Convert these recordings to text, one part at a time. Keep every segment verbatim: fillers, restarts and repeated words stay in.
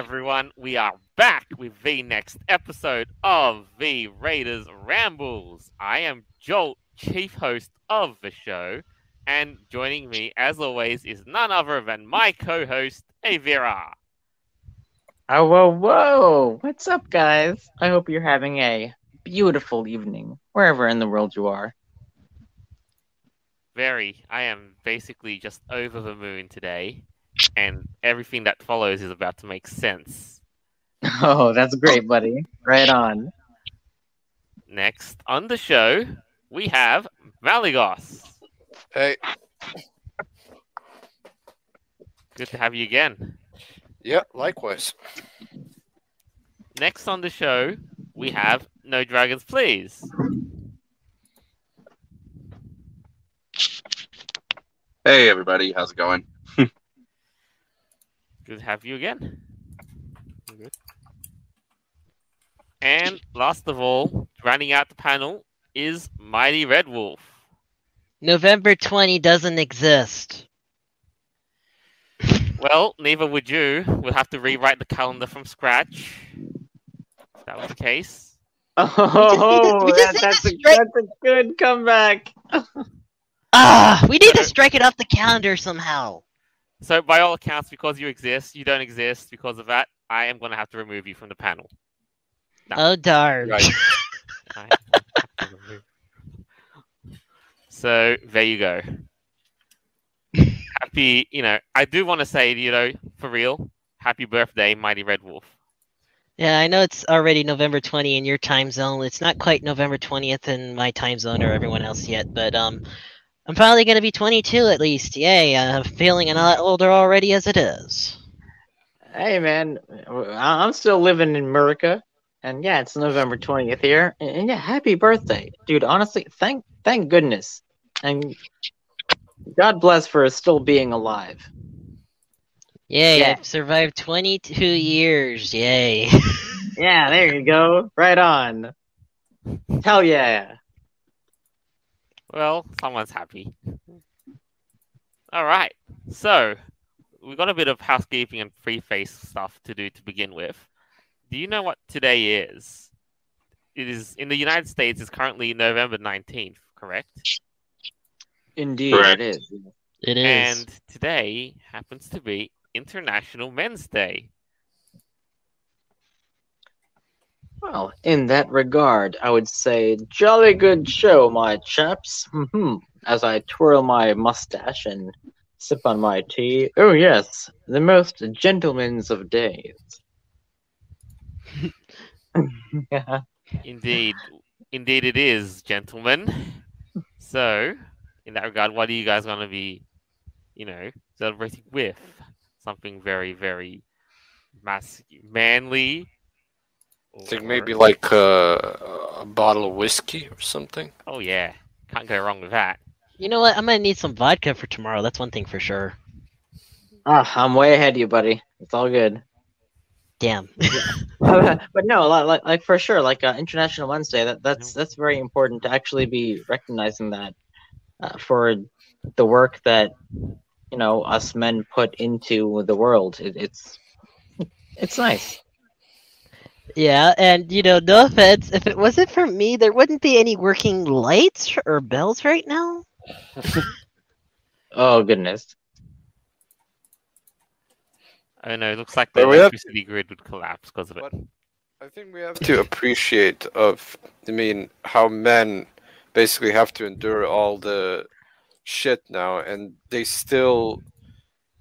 everyone. We are back with the next episode of the Raiders Rambles. I am Jolt, chief host of the show, and joining me, as always, is none other than my co-host, Aeveirra. Oh, whoa, whoa! What's up, guys? I hope you're having a beautiful evening, wherever in the world you are. Very. I am basically just over the moon today. And everything that follows is about to make sense. Oh, that's great, buddy. Right on. Next on the show, we have Malygos. Hey. Good to have you again. Yeah, likewise. Next on the show, we have No Dragons, Please. Hey, everybody. How's it going? Good to have you again. Good. And last of all, rounding out the panel is Mighty Red Wolf. November twentieth doesn't exist. Well, neither would you. We'll have to rewrite the calendar from scratch. If that was the case. Oh, we just, we just, we just that, that's, a, that's a good comeback. Ah, uh, we need so, to strike it off the calendar somehow. So, by all accounts, because you exist, you don't exist. Because of that, I am going to have to remove you from the panel. No. Oh, darn. Right. So, there you go. Happy, you know, I do want to say, you know, for real, happy birthday, Mighty Red Wolf. Yeah, I know it's already November twentieth in your time zone. It's not quite November twentieth in my time zone or everyone else yet, but, um... I'm probably going to be twenty-two at least. Yay, I'm feeling a lot older already as it is. Hey, man. I'm still living in America. And yeah, it's November twentieth here. And yeah, happy birthday. Dude, honestly, thank thank goodness. And God bless for still being alive. Yay, yeah. I've survived twenty-two years. Yay. Yeah, there you go. Right on. Hell yeah. Well, someone's happy. All right. So, we've got a bit of housekeeping and preface stuff to do to begin with. Do you know what today is? It is in the United States, it's currently November nineteenth, correct? Indeed, correct. It is. It is. And today happens to be International Men's Day. Well, in that regard, I would say, jolly good show, my chaps, as I twirl my mustache and sip on my tea. Oh, yes, the most gentleman's of days. Yeah. Indeed. Indeed it is, gentlemen. So, in that regard, what are you guys going to be, you know, celebrating with? Something very, very mas- manly. I think maybe like uh, a bottle of whiskey or something. Oh, yeah. Can't go wrong with that. You know what? I'm going to need some vodka for tomorrow. That's one thing for sure. Ah, I'm way ahead of you, buddy. It's all good. Damn. But no, like, like for sure, like uh, International Wednesday, that, that's, that's very important to actually be recognizing that uh, for the work that, you know, us men put into the world. It, it's it's nice. Yeah, and, you know, no offense, if it wasn't for me, there wouldn't be any working lights or bells right now. Oh, goodness. Oh, no, it looks like the but electricity have... grid would collapse because of it. But I think we have to appreciate of, I mean, how men basically have to endure all the shit now, and they still,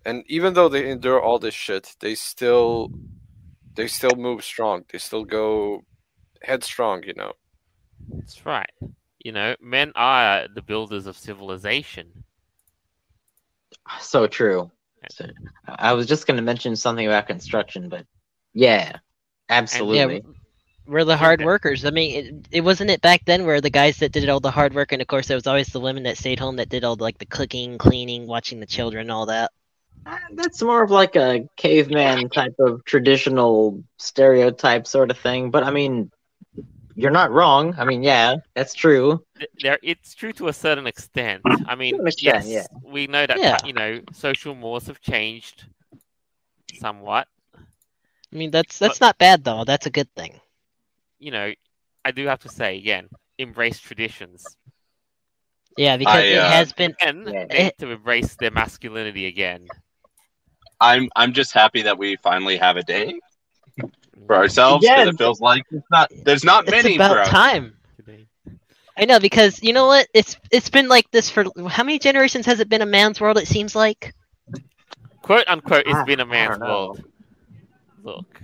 and even though they endure all this shit, they still... They still move strong. They still go headstrong, you know. That's right. You know, men are the builders of civilization. So true. So, I was just going to mention something about construction, but yeah, absolutely. Yeah, we're the hard workers. I mean, it, it wasn't it back then where the guys that did all the hard work, and of course there was always the women that stayed home that did all the, like the cooking, cleaning, watching the children, all that. Uh, that's more of like a caveman type of traditional stereotype sort of thing. But, I mean, you're not wrong. I mean, yeah, that's true. There, it's true to a certain extent. I mean, extent, yes, yeah. We know that, yeah. You know, social mores have changed somewhat. I mean, that's that's but, not bad, though. That's a good thing. You know, I do have to say, again, embrace traditions. Yeah, because I, it uh, has been... Again, yeah. They have to embrace their masculinity again. I'm I'm just happy that we finally have a day for ourselves, because yeah, it feels like it's not, there's not it's many about for us. Time. I know, because you know what? It's it's been like this for how many generations has it been a man's world, it seems like? Quote unquote, it's been a man's world. Look.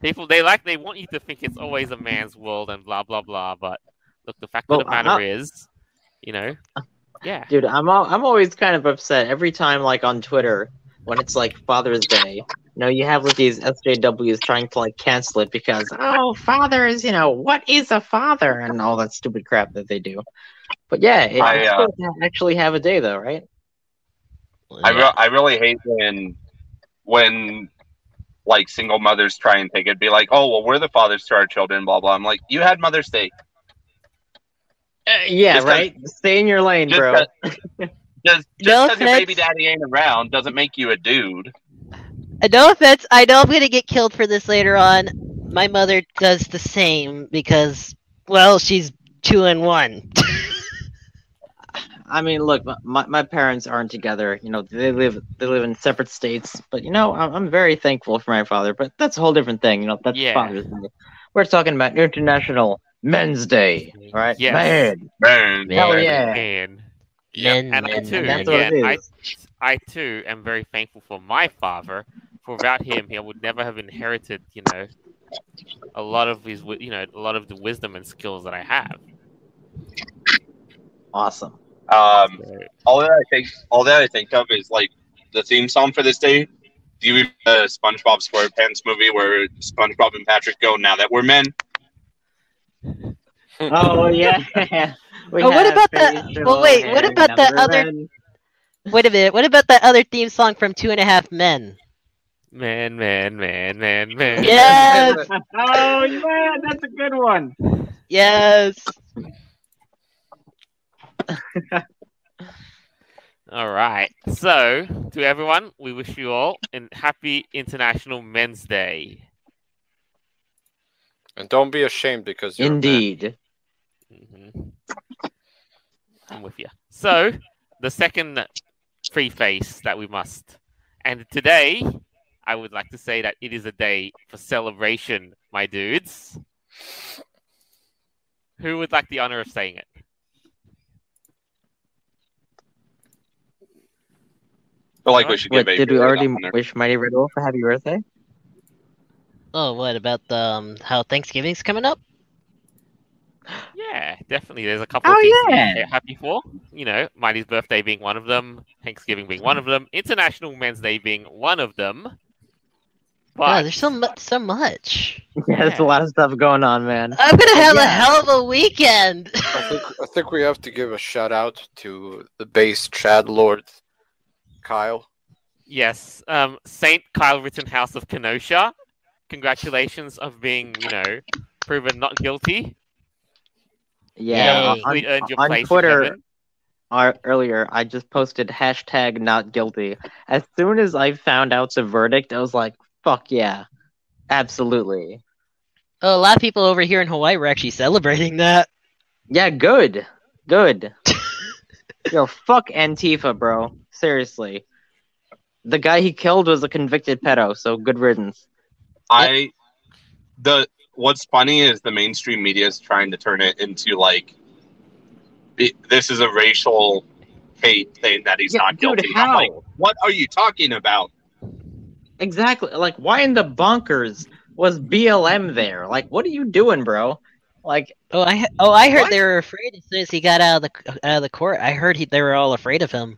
People they like they want you to think it's always a man's world and blah blah blah, but look, the fact well, of the matter not... is, you know. Yeah. Dude, I'm all, I'm always kind of upset every time, like on Twitter, when it's like Father's Day. No, you have like these S J Ws trying to like cancel it because, oh, fathers, you know, what is a father? And all that stupid crap that they do. But yeah, it, I, uh, it's supposed to actually have a day though, right? I, re- I really hate when, when like single mothers try and think it'd be like, oh, well, we're the fathers to our children, blah, blah. I'm like, you had Mother's Day. Uh, yeah, just right? Stay in your lane, just bro. That- Just because no your baby daddy ain't around doesn't make you a dude. No offense. I know I'm going to get killed for this later on. My mother does the same because, well, she's two and one. I mean, look, my my parents aren't together. You know, they live they live in separate states. But, you know, I'm, I'm very thankful for my father. But that's a whole different thing. You know, that's yeah. Father's Day. We're talking about International Men's Day. All right? Yes. Man. Man. Man. Hell yeah. Man. Yep. Men, and men, I too, men. Again, I, I too am very thankful for my father. For without him, he would never have inherited, you know, a lot of his, you know, a lot of the wisdom and skills that I have. Awesome. Um, all that I think, all that I think of is like the theme song for this day. Do you remember the SpongeBob SquarePants movie where SpongeBob and Patrick go, "Now that we're men"? Oh yeah. We oh, what about the? Well, wait. What about the other? Men. Wait a minute. What about that other theme song from Two and a Half Men? Man, man, man, man, man. Yes. Oh yeah, that's a good one. Yes. All right. So, to everyone, we wish you all a happy International Men's Day. And don't be ashamed because you're indeed. A man. Mm-hmm. I'm with you. So, the second free face that we must. And today, I would like to say that it is a day for celebration, my dudes. Who would like the honor of saying it? I like we should give Wait, did we already wish Mighty Red Wolf a happy birthday? Oh, what about the, um, how Thanksgiving's coming up? Yeah, definitely. There's a couple oh, of things yeah. they're happy for. You know, Mighty's birthday being one of them, Thanksgiving being one of them, International Men's Day being one of them. But... Wow, there's so much. So much. Yeah, yeah, there's a lot of stuff going on, man. I'm going to have yeah. a hell of a weekend. I think, I think we have to give a shout out to the base Chad Lord, Kyle. Yes, um, Saint Kyle Rittenhouse of Kenosha. Congratulations of being, you know, proven not guilty. Yeah, you know, on, on, on Twitter our, earlier, I just posted hashtag not guilty. As soon as I found out the verdict, I was like, fuck yeah, absolutely. Oh, a lot of people over here in Hawaii were actually celebrating that. Yeah, good, good. Yo, fuck Antifa, bro. Seriously. The guy he killed was a convicted pedo, so good riddance. I... The... What's funny is the mainstream media is trying to turn it into like this is a racial hate thing that he's yeah, not dude, guilty. How? I'm like, what are you talking about? Exactly. Like, why in the bonkers was B L M there? Like, what are you doing, bro? Like, oh, I oh, I heard what? They were afraid as soon as he got out of the out of the court. I heard he, they were all afraid of him.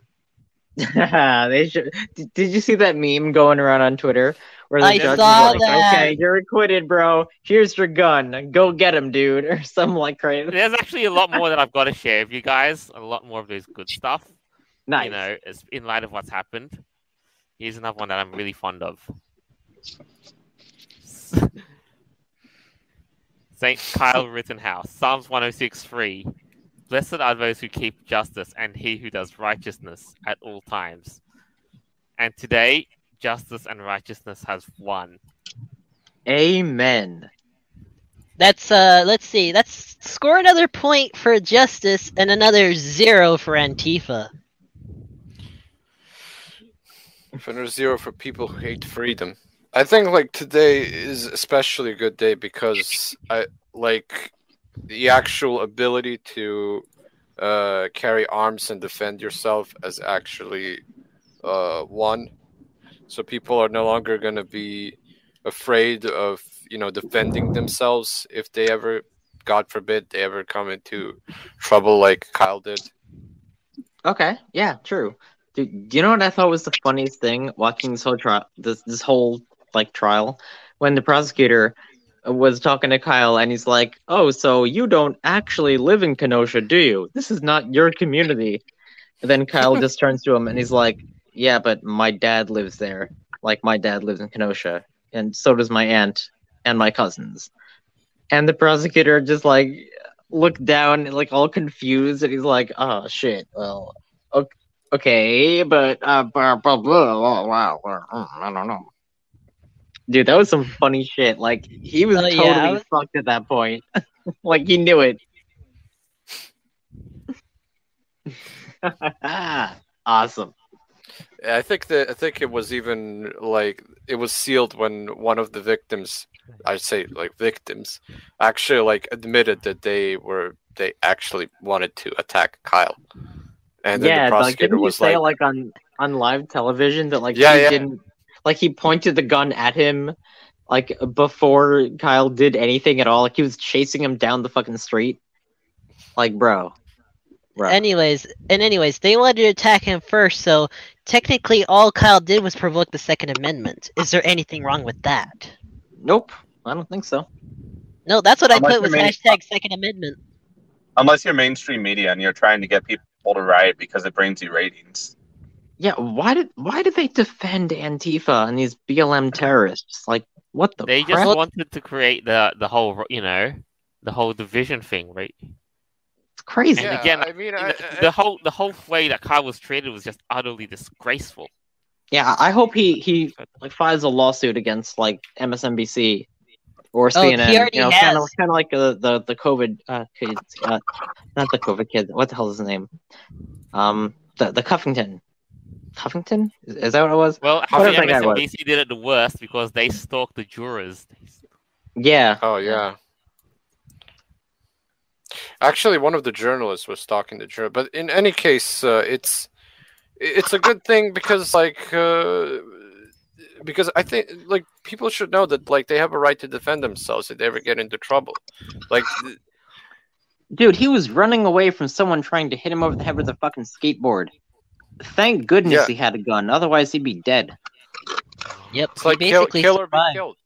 They should. Did, did you see that meme going around on Twitter? I saw like, that. Okay, you're acquitted, bro. Here's your gun. Go get him, dude, or something like crazy. There's actually a lot more that I've got to share with you guys. A lot more of this good stuff. Nice. You know, in light of what's happened. Here's another one that I'm really fond of. Saint Kyle Rittenhouse, Psalms one oh six three. Blessed are those who keep justice and he who does righteousness at all times. And today... Justice and righteousness has won. Amen. That's, uh, let's see. That's score another point for Justice and another zero for Antifa. Another zero for people who hate freedom. I think, like, today is especially a good day because, I like, the actual ability to uh, carry arms and defend yourself is actually uh, won. So people are no longer going to be afraid of, you know, defending themselves if they ever, God forbid, they ever come into trouble like Kyle did. Okay, yeah, true. Dude, you know what I thought was the funniest thing watching this whole trial, this this whole like trial, when the prosecutor was talking to Kyle and he's like, "Oh, so you don't actually live in Kenosha, do you? This is not your community." And then Kyle just turns to him and he's like, "Yeah, but my dad lives there. Like my dad lives in Kenosha, and so does my aunt and my cousins." And the prosecutor just like looked down and like all confused and he's like, "Oh shit, well, okay." Okay, but uh, blah, blah, blah, blah, blah, I don't know. Dude, that was some funny shit. Like, he was uh, totally yeah, was... fucked at that point. Like, he knew it. Awesome. I think that I think it was even like it was sealed when one of the victims, I say like victims, actually like admitted that they were they actually wanted to attack Kyle. And then yeah, the prosecutor like, didn't was say, like, like on, on live television that like yeah, he yeah. didn't like he pointed the gun at him like before Kyle did anything at all. Like he was chasing him down the fucking street. Like bro. bro. Anyways, and anyways, they wanted to attack him first, so technically all Kyle did was provoke the Second Amendment. Is there anything wrong with that? Nope. I don't think so. No, that's what Unless I put was main- hashtag Second Amendment. Unless you're mainstream media and you're trying to get people to riot because it brings you ratings. Yeah, why did why did they defend Antifa and these B L M terrorists? Like, what the? They crap? Just wanted to create the the whole, you know, the whole division thing, right? It's crazy. Yeah, and again, I mean, I, the, I, the whole the whole way that Kyle was treated was just utterly disgraceful. Yeah, I hope he he like files a lawsuit against like M S N B C or C N N. Oh, he already you know, has. Kind of, kind of like uh, the the COVID uh, kids. Uh, Not the COVID kid. What the hell is his name? Um, the the Cuffington. Cuffington? Is, is that what it was? Well, I think M S N B C did it the worst because they stalked the jurors. Yeah. Oh, yeah. Actually, one of the journalists was stalking the juror. But in any case, uh, it's it's a good thing because, like, uh, because I think, like, people should know that, like, they have a right to defend themselves if they ever get into trouble. Like... Dude, he was running away from someone trying to hit him over the head with a fucking skateboard. Thank goodness yeah. he had a gun. Otherwise, he'd be dead. Yep. It's like kill, kill or be killed.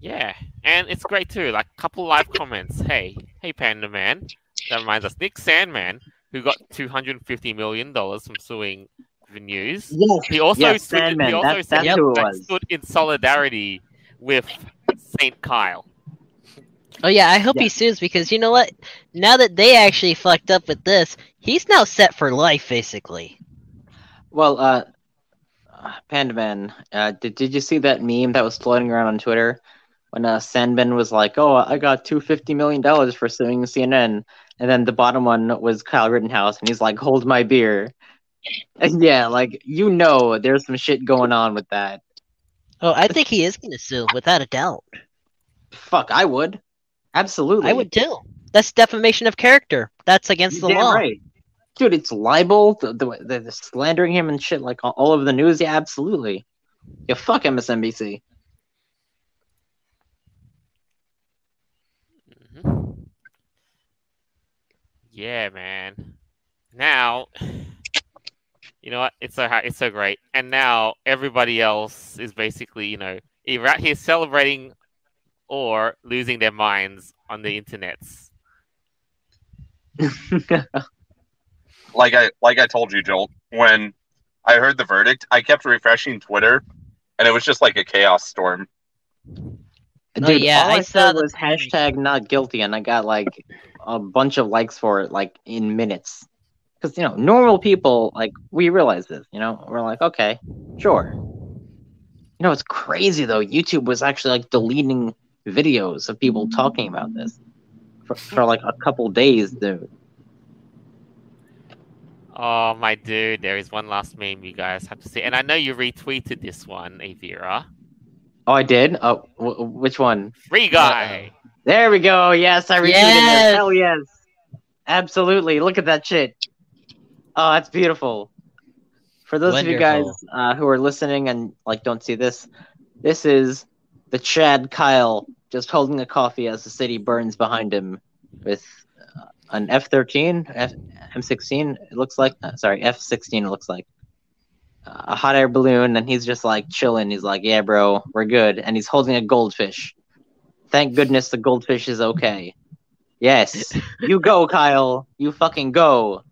Yeah. And it's great, too. Like, a couple live comments. Hey. Hey, Panda Man. That reminds us. Nick Sandman, who got two hundred fifty million dollars from suing the news. Yes. He also, yes, stood, Sandman. He also that, stood, stood in solidarity with Saint Kyle. Oh, yeah, I hope yeah. he sues because, you know what? Now that they actually fucked up with this, he's now set for life, basically. Well, uh, Pandaman, uh, did, did you see that meme that was floating around on Twitter when uh, Sandman was like, oh, I got two hundred fifty million dollars for suing C N N, and then the bottom one was Kyle Rittenhouse, and he's like, hold my beer. And yeah, like, you know there's some shit going on with that. Oh, I think he is going to sue, without a doubt. Fuck, I would. Absolutely. I would too. That's defamation of character. That's against You're the law. Right. Dude, it's libel. The, the, the, the slandering him and shit like all over the news. Yeah, absolutely. Yeah, fuck M S N B C. Mm-hmm. Yeah, man. Now, you know what? It's so hard. It's so great. And now everybody else is basically, you know, either out here celebrating or losing their minds on the internets. like I like I told you, Joel, when I heard the verdict, I kept refreshing Twitter, and it was just like a chaos storm. Dude, oh, yeah, all I, I saw was hashtag not guilty, and I got like a bunch of likes for it, like in minutes. Because, you know, normal people, like, we realize this, you know? We're like, okay, sure. You know, it's crazy though. YouTube was actually like deleting videos of people talking about this for, for like a couple days, dude. Oh my dude, there is one last meme you guys have to see, and I know you retweeted this one, Aeveirra. Oh, I did. Oh, w which one? Free guy. Uh, there we go. Yes, I retweeted yes. this. Hell yes, absolutely. Look at that shit. Oh, that's beautiful. For those Wonderful. of you guys uh, who are listening and like don't see this, this is the Chad Kyle just holding a coffee as the city burns behind him with uh, an F thirteen, M sixteen. It looks like uh, sorry, F sixteen. It looks like uh, a hot air balloon, and he's just like chilling. He's like, "Yeah, bro, we're good." And he's holding a goldfish. Thank goodness the goldfish is okay. Yes, you go, Kyle. You fucking go.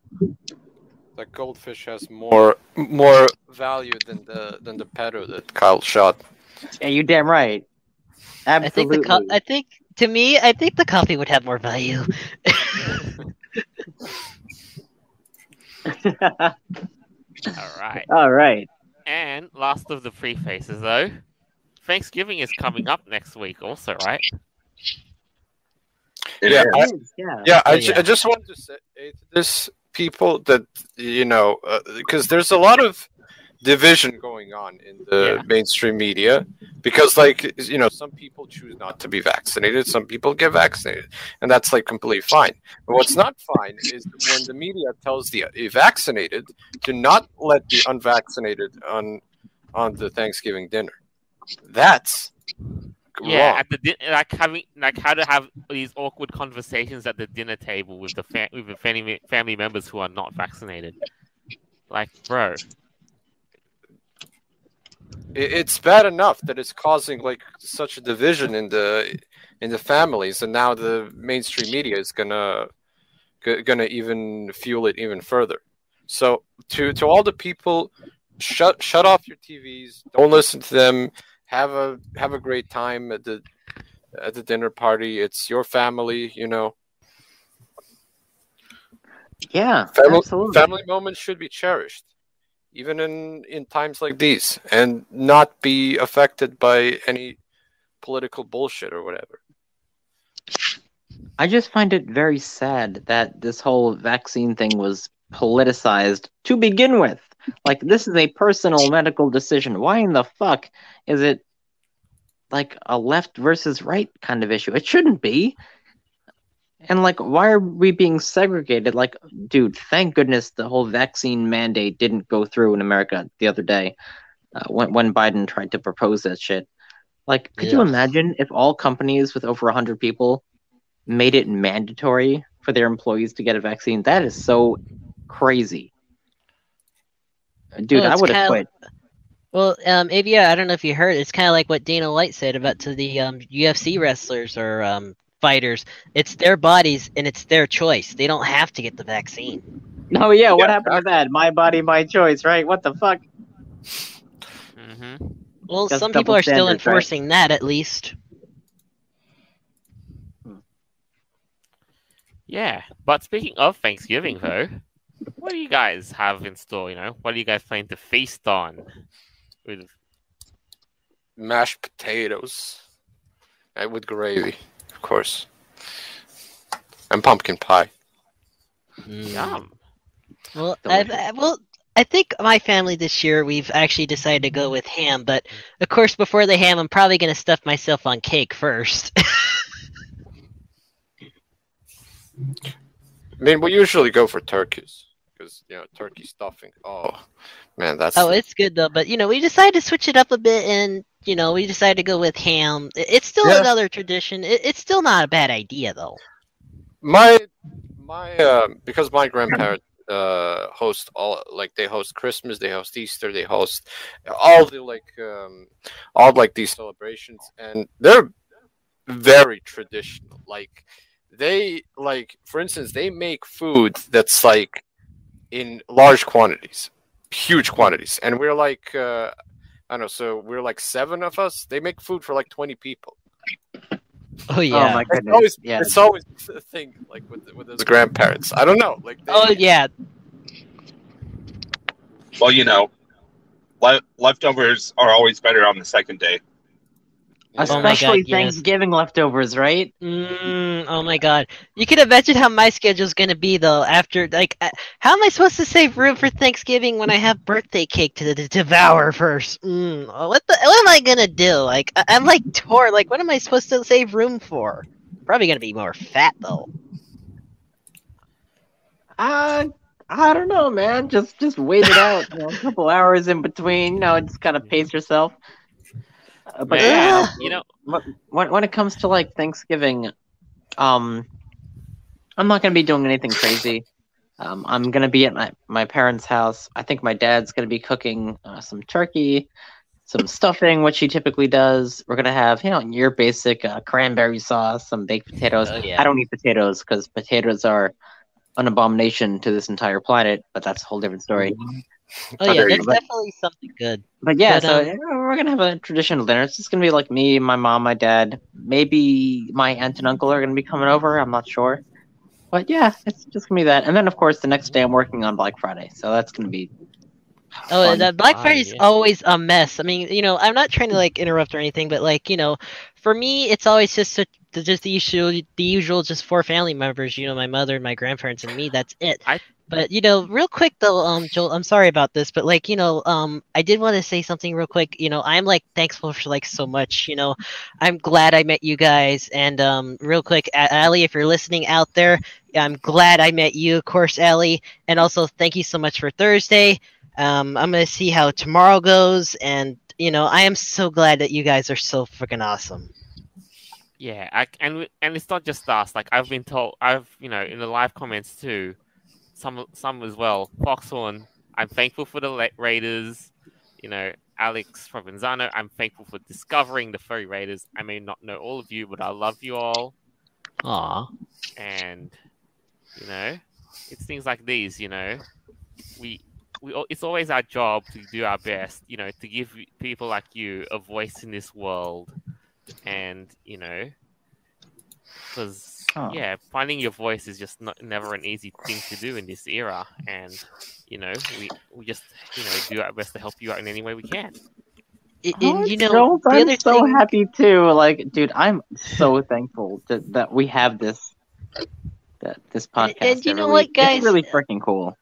The goldfish has more more value than the than the pedo that Kyle shot. Yeah, you're damn right. Absolutely. I think the I think to me, I think the coffee would have more value. All right. All right. And last of the free faces, though, Thanksgiving is coming up next week, also, right? Yeah, I, yeah. Yeah, I, ju yeah. I just wanted to say this. People that you know, because uh, there's a lot of division going on in the yeah. mainstream media. Because, like, you know, some people choose not to be vaccinated, some people get vaccinated, and that's like completely fine. But what's not fine is when the media tells the vaccinated to not let the unvaccinated on on the Thanksgiving dinner. That's yeah, wrong. At the din like having like how to have these awkward conversations at the dinner table with the fa with the family family members who are not vaccinated. Like, bro, it's bad enough that it's causing like such a division in the in the families, and now the mainstream media is gonna gonna even fuel it even further. So to to all the people, shut shut off your T Vs. Don't listen to them. Have a have a great time at the at the dinner party. It's your family, you know. Yeah, family, absolutely. Family moments should be cherished, even in in times like these, and not be affected by any political bullshit or whatever. I just find it very sad that this whole vaccine thing was politicized to begin with. Like, this is a personal medical decision. Why in the fuck is it like a left versus right kind of issue? It shouldn't be. And like, why are we being segregated? Like, dude, thank goodness the whole vaccine mandate didn't go through in America the other day uh, when, when Biden tried to propose that shit. Like, could yeah. you imagine if all companies with over one hundred people made it mandatory for their employees to get a vaccine? That is so crazy. Dude, well, I would have quit. Like, well, um, Aeveirra, I don't know if you heard, it's kind of like what Dana White said about to the um, U F C wrestlers or um, fighters. It's their bodies and it's their choice. They don't have to get the vaccine. Oh yeah, what yeah. happened to that? My body, my choice, right? What the fuck? Mm-hmm. Well, Just some people are still enforcing right? that, at least. Yeah, but speaking of Thanksgiving, though. What do you guys have in store, you know? What are you guys planning to feast on? With mashed potatoes. And with gravy, of course. And pumpkin pie. Yum. Well, I've, I, well, I think my family this year, we've actually decided to go with ham. But, of course, before the ham, I'm probably going to stuff myself on cake first. I mean, we usually go for turkeys. Because, you know, turkey stuffing. Oh, man, that's... Oh, it's good, though. But, you know, we decided to switch it up a bit, and, you know, we decided to go with ham. It's still yeah. another tradition. It, it's still not a bad idea, though. My... my uh, because my grandparents uh, host all... Like, they host Christmas, they host Easter, they host all the, like... Um, all, like, these celebrations. And they're very traditional. Like, they, like... For instance, they make food that's, like... in large quantities, huge quantities, and we're like, uh, I don't know, so we're like seven of us. They make food for like twenty people. Oh yeah, oh, my goodness. It's always, yeah. it's always the thing, like with with those grandparents. I don't know, like. They, oh yeah. Well, you know, Le- leftovers are always better on the second day. Especially oh god, Thanksgiving yes. leftovers, right? Mm, oh my god. You can imagine how my schedule's going to be, though, after, like, how am I supposed to save room for Thanksgiving when I have birthday cake to, to devour first? Mm, what the? What am I going to do? Like, I, I'm, like, torn. Like, what am I supposed to save room for? Probably going to be more fat, though. Uh, I don't know, man. Just, just wait it out. You know, a couple hours in between. You know, just kind of pace yourself. Uh, but yeah, yeah, you know, when when it comes to like Thanksgiving, um, I'm not gonna be doing anything crazy. Um, I'm gonna be at my, my parents' house. I think my dad's gonna be cooking uh, some turkey, some stuffing, which he typically does. We're gonna have, you know, your basic uh, cranberry sauce, some baked potatoes. Oh, yeah. I don't eat potatoes because potatoes are an abomination to this entire planet. But that's a whole different story. Mm-hmm. Oh yeah, that's definitely something good. But yeah, but, so um, we're gonna have a traditional dinner. It's just gonna be like me, my mom, my dad, maybe my aunt and uncle are gonna be coming over. I'm not sure, but yeah, it's just gonna be that. And then of course the next day I'm working on Black Friday, so that's gonna be. Oh, that Black Friday's oh, yeah. always a mess. I mean, you know, I'm not trying to like interrupt or anything, but like, you know, for me, it's always just a, just the usual, the usual, just four family members. You know, my mother, my grandparents, and me. That's it. I- But, you know, real quick, though, um, Joel, I'm sorry about this, but, like, you know, um, I did want to say something real quick. You know, I'm, like, thankful for, like, so much, you know. I'm glad I met you guys. And um, real quick, Allie, if you're listening out there, I'm glad I met you, of course, Allie. And also, thank you so much for Thursday. Um, I'm going to see how tomorrow goes. And, you know, I am so glad that you guys are so freaking awesome. Yeah, I, and and it's not just us. Like, I've been told, I've, you know, in the live comments, too, Some, some as well. Foxhorn, I'm thankful for the La- Raiders. You know, Alex Provenzano, I'm thankful for discovering the furry Raiders. I may not know all of you, but I love you all. Aww. And you know, it's things like these. You know, we we it's always our job to do our best. You know, to give people like you a voice in this world, and you know, because. Oh. Yeah, finding your voice is just not, never an easy thing to do in this era. And, you know, we, we just, you know, do our best to help you out in any way we can. And, oh, you know, Joel, the I'm other so thing... happy too. Like, dude, I'm so thankful to, that we have this, that, this podcast. And, and you know really, what, guys? It's really freaking cool.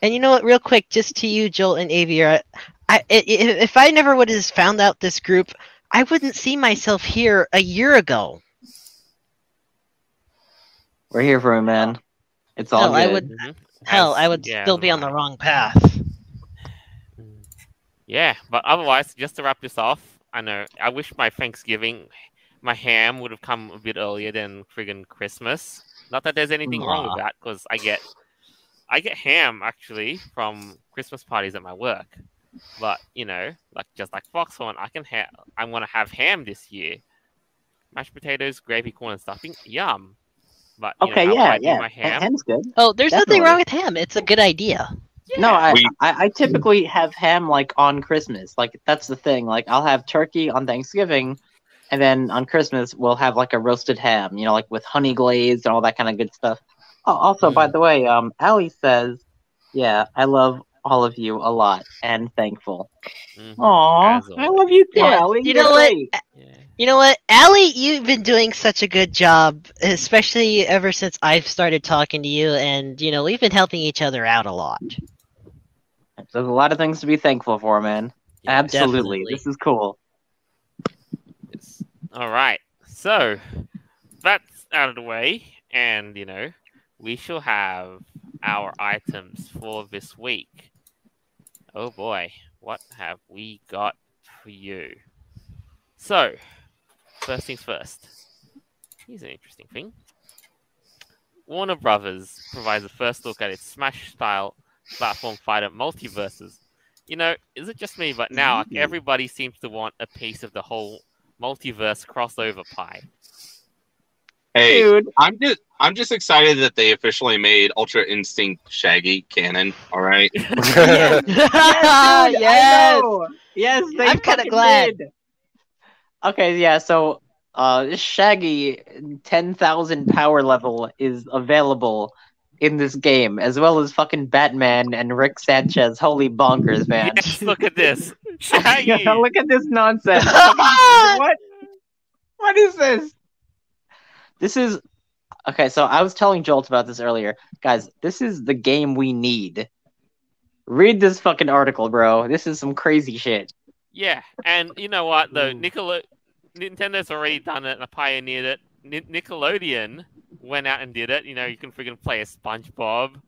And you know what, real quick, just to you, Joel and Aeveirra, I, I, if I never would have found out this group, I wouldn't see myself here a year ago. We're here for him, man. It's all no, good. I would, mm-hmm. Hell, I would yeah, still be on the wrong path. Yeah, but otherwise, just to wrap this off, I know, I wish my Thanksgiving, my ham would have come a bit earlier than friggin' Christmas. Not that there's anything Aww. wrong with that, because I get, I get ham, actually, from Christmas parties at my work. But, you know, like just like Foxhorn, I can ha- I'm going to have ham this year. Mashed potatoes, gravy, corn, and stuffing. Yum. But, okay, know, yeah, yeah. My ham. Ham's good. Oh, there's Definitely. nothing wrong with ham. It's a good idea. Yeah. No, I, we... I I typically have ham like on Christmas. Like that's the thing. Like I'll have turkey on Thanksgiving, and then on Christmas we'll have like a roasted ham. You know, like with honey glazed and all that kind of good stuff. Oh, also, mm. by the way, um, Allie says, "Yeah, I love all of you a lot and thankful." Mm-hmm. Aw, I love you too, yeah. Allie. You know what? Yeah. You know what, Allie, you've been doing such a good job, especially ever since I've started talking to you, and, you know, we've been helping each other out a lot. There's a lot of things to be thankful for, man. Yeah, absolutely. Definitely. This is cool. Yes. All right. So, that's out of the way, and, you know, we shall have our items for this week. Oh, boy. What have we got for you? So... first things first. Here's an interesting thing. Warner Brothers provides a first look at its Smash-style platform fighter multiverses. You know, is it just me? But now like, everybody seems to want a piece of the whole multiverse crossover pie. Hey, Dude. I'm just I'm just excited that they officially made Ultra Instinct Shaggy canon. All right. yes, dude, yes. yes they I'm kind of glad. Did. Okay, yeah, so uh, Shaggy ten thousand power level is available in this game, as well as fucking Batman and Rick Sanchez. Holy bonkers, man. Yes, look at this. Shaggy. Look at this nonsense. What? What is this? This is... Okay, so I was telling Jolt about this earlier. Guys, this is the game we need. Read this fucking article, bro. This is some crazy shit. Yeah, and you know what, though? Nickel- Nintendo's already done it and pioneered it. N- Nickelodeon went out and did it. You know, you can freaking play a SpongeBob.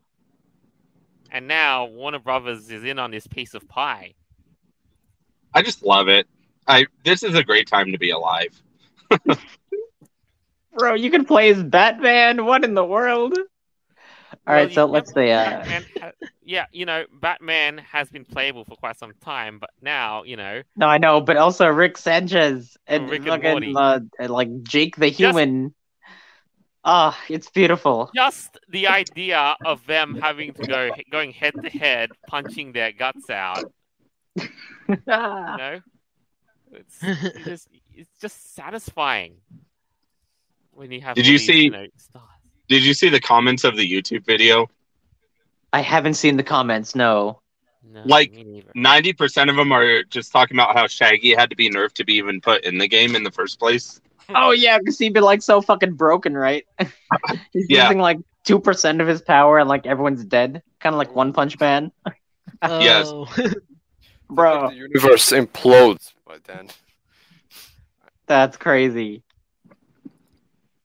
And now Warner Brothers is in on this piece of pie. I just love it. I This is a great time to be alive. Bro, you can play as Batman. What in the world? All well, right, so let's say... Uh... Ha- yeah, you know, Batman has been playable for quite some time, but now, you know... No, I know, but also Rick Sanchez and, Rick and, and, uh, and like Jake the Human. Ah, just... oh, it's beautiful. Just the idea of them having to go going head-to-head, punching their guts out. You know? It's, it's, just, it's just satisfying. When you have did you these, see? You know, did you see the comments of the YouTube video? I haven't seen the comments. No. no like ninety percent of them are just talking about how Shaggy had to be nerfed to be even put in the game in the first place. Oh yeah, because he'd been like so fucking broken, right? He's yeah. losing like two percent of his power, and like everyone's dead, kind of like One Punch Man. Oh. Yes, bro. The universe implodes by then. That's crazy.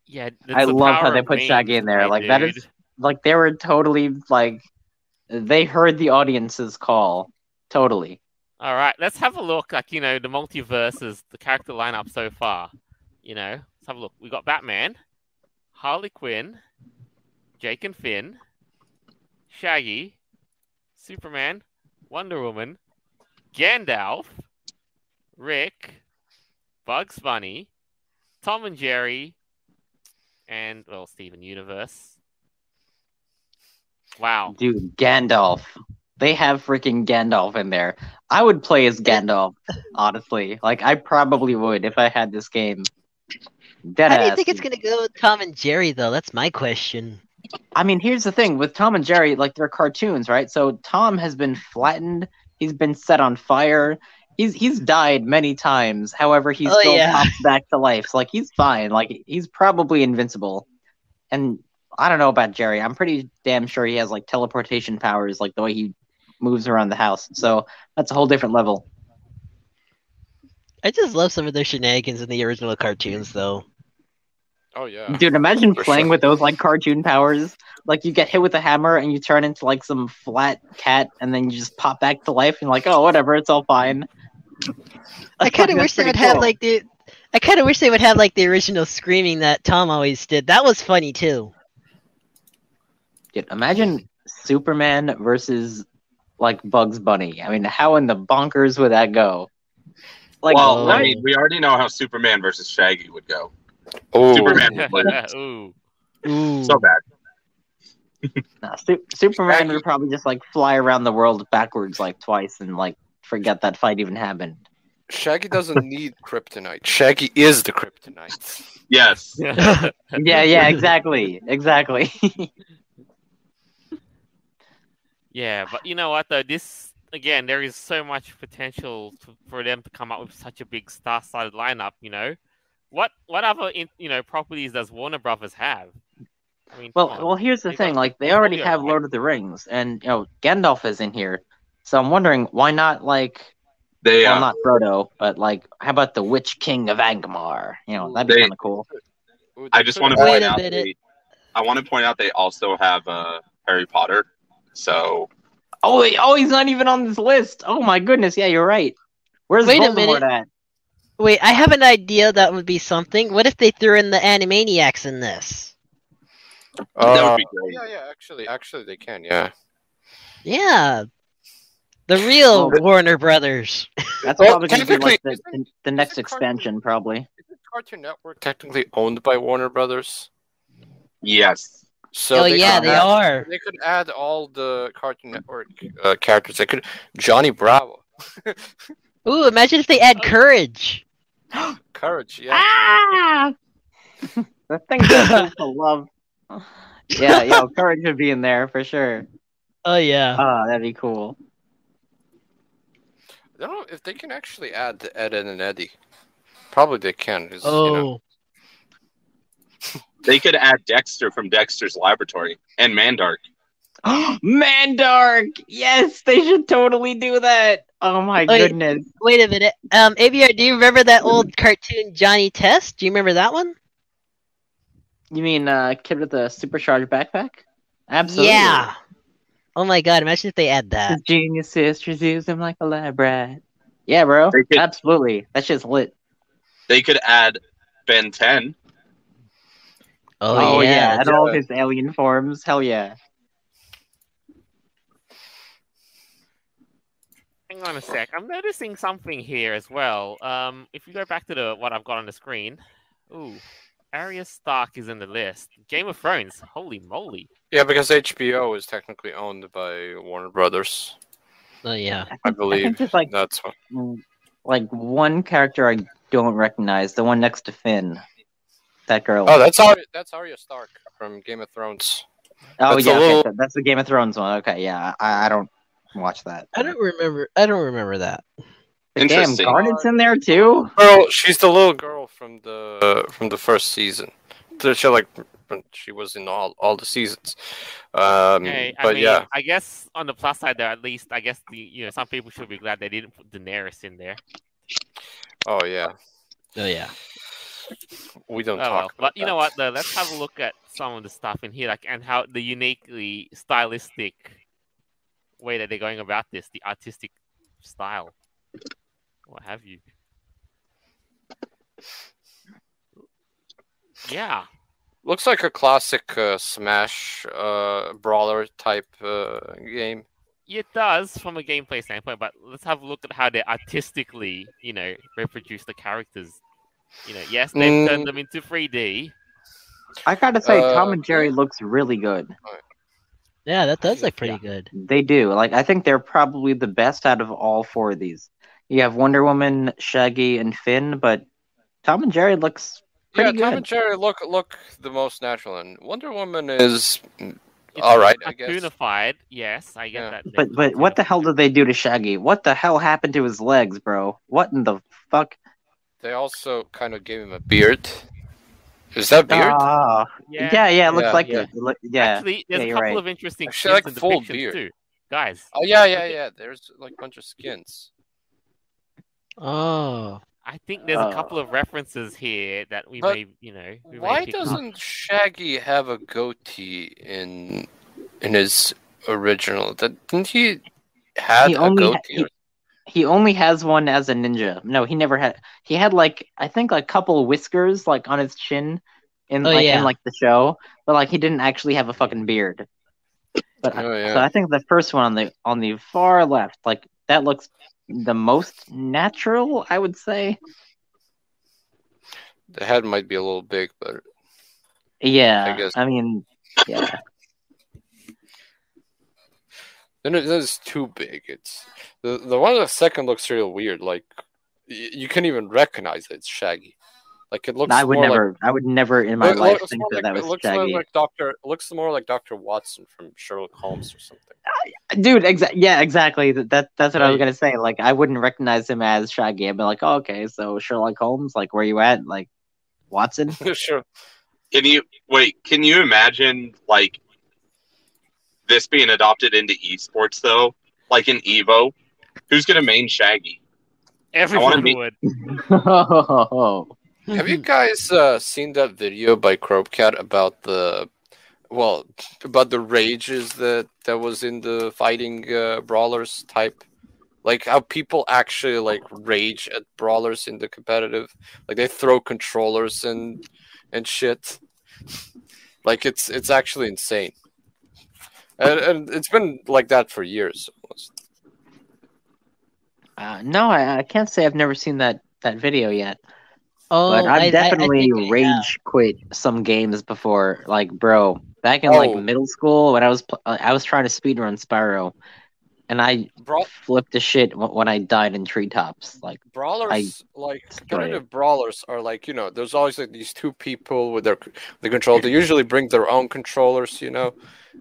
Yeah, I love how they put me, Shaggy in there. Me, like dude. That is, like they were totally like, they heard the audience's call, totally. All right, let's have a look. Like you know, the multiverses, the character lineup so far. You know, let's have a look. We got Batman, Harley Quinn, Jake and Finn, Shaggy, Superman, Wonder Woman, Gandalf, Rick, Bugs Bunny, Tom and Jerry. And, well, Steven Universe. Wow. Dude, Gandalf. They have freaking Gandalf in there. I would play as Gandalf, honestly. Like, I probably would if I had this game. Dead How ass. Do you think it's going to go with Tom and Jerry, though? That's my question. I mean, here's the thing. With Tom and Jerry, like, they're cartoons, right? So Tom has been flattened. He's been set on fire. He's he's died many times. However, he oh, still yeah. pops back to life. So, like, he's fine. Like, he's probably invincible. And I don't know about Jerry. I'm pretty damn sure he has, like, teleportation powers, like, the way he moves around the house. So that's a whole different level. I just love some of the shenanigans in the original cartoons, though. Oh, yeah. Dude, imagine For playing sure. with those, like, cartoon powers. Like, you get hit with a hammer, and you turn into, like, some flat cat, and then you just pop back to life, and you're like, oh, whatever, it's all fine. I kind of wish they would cool. have like the. I kind of wish they would have like the original screaming that Tom always did. That was funny too. Dude, imagine Superman versus like Bugs Bunny. I mean, how in the bonkers would that go? Like, well, I mean, we already know how Superman versus Shaggy would go. Oh, Superman would win. Ooh. So bad. nah, su- Superman Shaggy. Would probably just like fly around the world backwards like twice and like. Forget that fight even happened. Shaggy doesn't need kryptonite. Shaggy is the kryptonite. Yes. yeah, yeah, exactly. Exactly. yeah, but you know what, though? This, again, there is so much potential to, for them to come up with such a big star-studded lineup, you know? What what other, in, you know, properties does Warner Brothers have? I mean, well, well, here's the they thing. Got, like, they already have Lord of the Rings, and, you know, Gandalf is in here. So I'm wondering, why not, like, they, well, uh, not Frodo, but, like, how about the Witch King of Angmar? You know, that'd be kind of cool. I just want to point out they, I want to point out they also have uh, Harry Potter, so... Oh, oh, he's not even on this list! Oh, my goodness, yeah, you're right. Where's Wait Voldemort at? Wait, I have an idea that would be something. What if they threw in the Animaniacs in this? Uh, that would be great. Yeah, yeah, actually, actually, they can, yeah. Yeah. The real oh, Warner Brothers. That's well, probably going to be like the, it, the next expansion, Cartoon, probably. Is Cartoon Network technically owned by Warner Brothers? Yes. So oh, they yeah, they add, are. They could add all the Cartoon Network uh, characters. They could Johnny Bravo. Ooh, imagine if they add Courage. Courage, yeah. Ah! That thing I love. Yeah, yo, Courage would be in there for sure. Oh yeah. Oh, that'd be cool. I don't know if they can actually add the Ed and Eddie. Probably they can. Oh. You know. They could add Dexter from Dexter's Laboratory and Mandark. Mandark! Yes, they should totally do that. Oh my wait, goodness. Wait a minute. Um, A B R, do you remember that old cartoon Johnny Test? Do you remember that one? You mean uh, Kid with a Supercharged Backpack? Absolutely. Yeah. Oh my god, imagine if they add that. His genius sisters use him like a lab rat. Yeah, bro. Could, absolutely. That shit's lit. They could add Ben ten. Oh, oh yeah. yeah. Add all his alien forms. Hell yeah. Hang on a sec. I'm noticing something here as well. Um, if you go back to the what I've got on the screen. Ooh. Arya Stark is in the list. Game of Thrones. Holy moly. Yeah, because H B O is technically owned by Warner Brothers. Oh, yeah. I believe. I think there's like, that's what... like one character I don't recognize. The one next to Finn. That girl. Oh, that's Arya, that's Arya Stark from Game of Thrones. Oh, that's yeah. Little... Okay, that's the Game of Thrones one. Okay, yeah. I, I don't watch that. I don't remember. I don't remember that. Damn, Garnet's in there too. Girl, she's the little girl from the uh, from the first season. She like she was in all, all the seasons. Um, okay, but I mean, yeah, I guess on the plus side, there at least I guess the you know some people should be glad they didn't put Daenerys in there. Oh yeah, oh yeah. We don't oh, talk. Well. About but you that. know what? Though, let's have a look at some of the stuff in here, like and how the uniquely stylistic way that they're going about this, the artistic style. What have you? Yeah, looks like a classic uh, Smash uh, brawler type uh, game. It does from a gameplay standpoint, but let's have a look at how they artistically, you know, reproduce the characters. You know, yes, they've mm. turned them into three D. I gotta say, uh, Tom and Jerry looks really good. Yeah, that does look pretty yeah. good. They do. Like, I think they're probably the best out of all four of these. You have Wonder Woman, Shaggy, and Finn, but Tom and Jerry looks pretty yeah, good. Yeah, Tom and Jerry look look the most natural, and Wonder Woman is it's all right. I guess unified. Yes, I get yeah. that. But but what the hell did they do to Shaggy? What the hell happened to his legs, bro? What in the fuck? They also kind of gave him a beard. Is that beard? Uh, yeah. yeah, yeah, it looks yeah, like yeah. it. Yeah, actually, there's yeah, a couple right. of interesting actually, skins like in the picture beard. too, guys. Oh yeah, yeah, yeah. There's like a bunch of skins. Oh, I think there's uh, a couple of references here that we may, you know. We why doesn't up. Shaggy have a goatee in in his original? That, didn't he have he a only, goatee? He, or... he only has one as a ninja. No, he never had. He had like I think like a couple of whiskers like on his chin in oh, like yeah. in like the show, but like he didn't actually have a fucking beard. But oh, yeah. so I think the first one on the on the far left, like that looks. The most natural, I would say. The head might be a little big, but yeah, I guess. I mean, yeah. Then it is too big. It's the the one on the second looks real weird. Like y- you can't even recognize it. It's Shaggy. Like it looks. I would more never. Like, I would never in my life think that like, that was it looks Shaggy. Like Doctor, it looks more like Doctor Watson from Sherlock Holmes or something. Uh, dude, exa- yeah, exactly. That, that that's what right. I was gonna say. Like, I wouldn't recognize him as Shaggy. I'd be like, oh, okay, so Sherlock Holmes. Like, where you at? Like, Watson. Sure. Can you wait? Can you imagine like this being adopted into esports though? Like in Evo, who's gonna main Shaggy? Everyone be- would. Oh. Have you guys uh, seen that video by Crobecat about the, well, about the rages that, that was in the fighting uh, brawlers type? Like how people actually like rage at brawlers in the competitive, like they throw controllers and and shit. Like it's it's actually insane, and, and it's been like that for years almost. Uh, no, I, I can't say I've never seen that, that video yet. Oh, but I've I, definitely I, I think, rage yeah. quit some games before. Like, bro, back in oh. like middle school when I was pl- I was trying to speedrun Spyro, And I Brawl- flipped the shit when I died in treetops. Like brawlers, I like competitive brawlers are like, you know, there's always like these two people with their the control. They usually bring their own controllers, you know,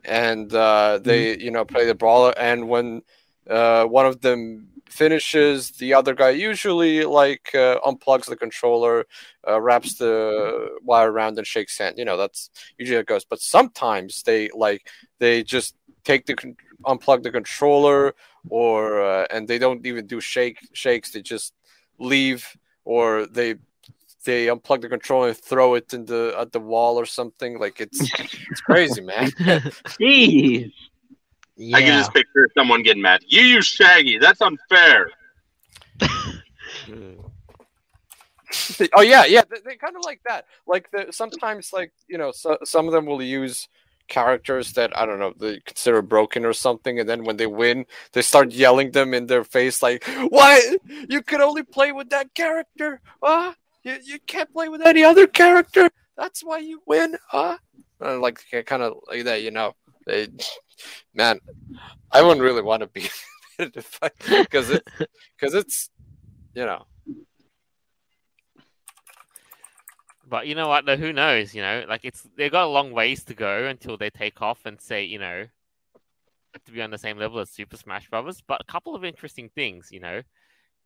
and uh, they mm-hmm. you know play the brawler. And when uh, one of them finishes, the other guy usually like uh, unplugs the controller, uh, wraps the wire around, and shakes hand. You know, that's usually how it goes. But sometimes they like they just take the con- unplug the controller, or uh, and they don't even do shake shakes. They just leave, or they they unplug the controller and throw it in the at the wall or something. Like it's it's crazy, man. Jeez. Yeah. I can just picture someone getting mad. You use Shaggy. That's unfair. Oh yeah, yeah. They, they kind of like that. Like the, sometimes, like you know, so, some of them will use characters that I don't know they consider broken or something, and then when they win, they start yelling them in their face like, "Why you could only play with that character? Ah, you you can't play with any other character. That's why you win, ah." And like kind of like that, you know. They, man, I wouldn't really want to be because it because it's you know. But you know what? Though, who knows? You know, like it's they've got a long ways to go until they take off and say, you know, to be on the same level as Super Smash Brothers. But a couple of interesting things, you know,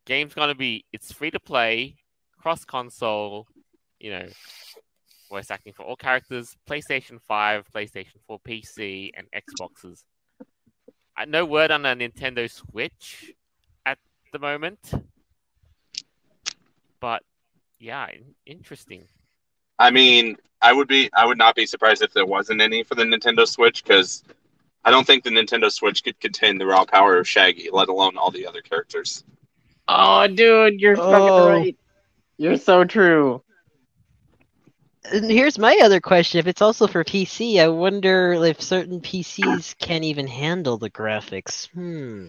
game's gonna be it's free to play, cross console, you know, voice acting for all characters, PlayStation five, PlayStation four, P C, and Xboxes. I, no word on a Nintendo Switch at the moment, but yeah, interesting. I mean, I would be, I would not be surprised if there wasn't any for the Nintendo Switch, because I don't think the Nintendo Switch could contain the raw power of Shaggy, let alone all the other characters. Oh, dude, you're oh, fucking right. You're so true. And here's my other question: if it's also for P C, I wonder if certain P Cs can't even handle the graphics. Hmm.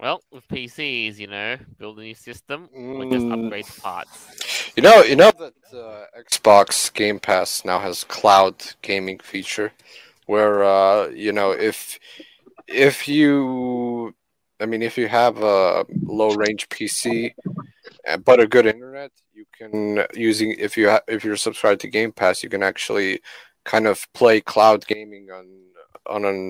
Well, with P Cs, you know, build a new system or just upgrade the parts. You know, you know that uh, Xbox Game Pass now has cloud gaming feature, where uh, you know if if you, I mean, if you have a low range P C but a good internet, you can using if you ha- if you're subscribed to Game Pass, you can actually kind of play cloud gaming on. on an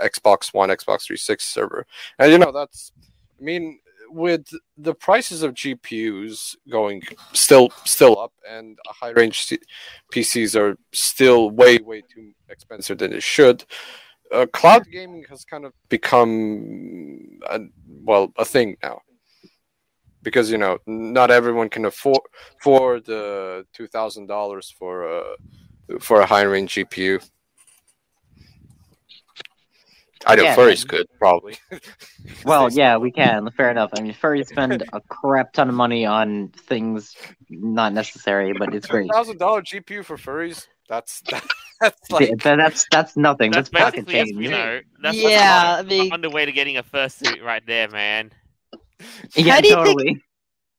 Xbox One, Xbox three sixty server. And, you know, that's... I mean, with the prices of G P Us going still still up, and high-range C- P Cs are still way, way too expensive than it should, uh, cloud gaming has kind of become, a, well, a thing now. Because, you know, not everyone can afford, afford uh, two thousand dollars for, uh, for a high-range G P U. I know yeah, furries could, probably. Well, yeah, we can. Fair enough. I mean, furries spend a crap ton of money on things not necessary, but it's great. one thousand dollars G P U for furries? That's that's like... That, that's, that's nothing. That's, that's pocket change. You know, that's yeah, like, I mean... on the way to getting a fursuit right there, man. Yeah, how do you totally. Think,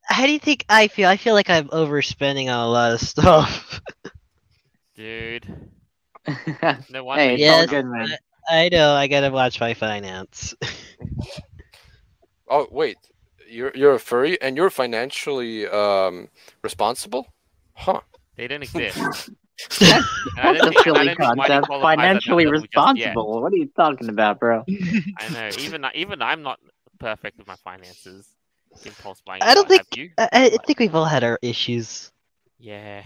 how do you think I feel? I feel like I'm overspending on a lot of stuff. Dude. No wonder. Hey, it's yes, all good, man. I, I know. I gotta watch my finance. Oh wait, you're you're a furry and you're financially um, responsible, huh? They didn't exist. That's a silly concept. Financially responsible. Just, yeah. What are you talking about, bro? I know. Even even I'm not perfect with my finances. Impulse buying. I don't think. I, I but, think we've all had our issues. Yeah.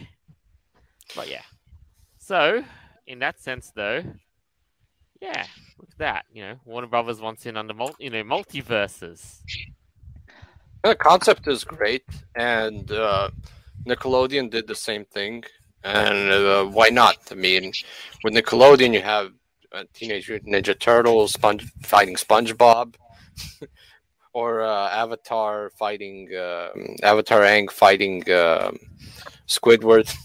But yeah. So in that sense, though. Yeah, look at that. You know, Warner Brothers wants in on the mul- you know, multiverses. The concept is great, and uh, Nickelodeon did the same thing. And uh, why not? I mean, with Nickelodeon, you have uh, Teenage Mutant Ninja Turtles Sponge- fighting SpongeBob, or uh, Avatar fighting uh, Avatar Aang fighting uh, Squidward.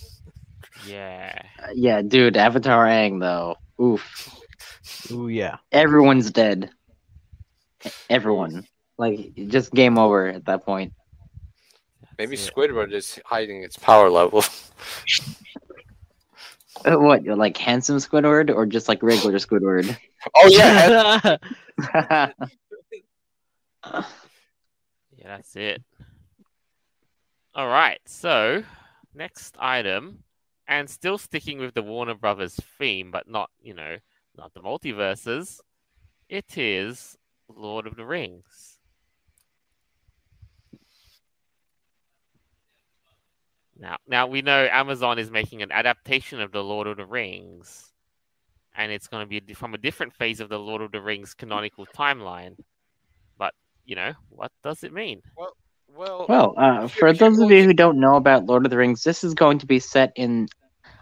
Yeah, uh, yeah, dude, Avatar Aang though. Oof. Oh yeah. Everyone's dead. Everyone. Like, just game over at that point. Maybe Squidward is hiding its power level. Uh, what, like handsome Squidward or just like regular Squidward? Oh yeah. Yeah, that's it. All right, so next item, and still sticking with the Warner Brothers theme, but not, you know, not the multiverses. It is Lord of the Rings. Now, now we know Amazon is making an adaptation of the Lord of the Rings, and it's going to be from a different phase of the Lord of the Rings canonical timeline. But, you know, what does it mean? Well, well, well uh, for those of you who don't know about Lord of the Rings, this is going to be set in,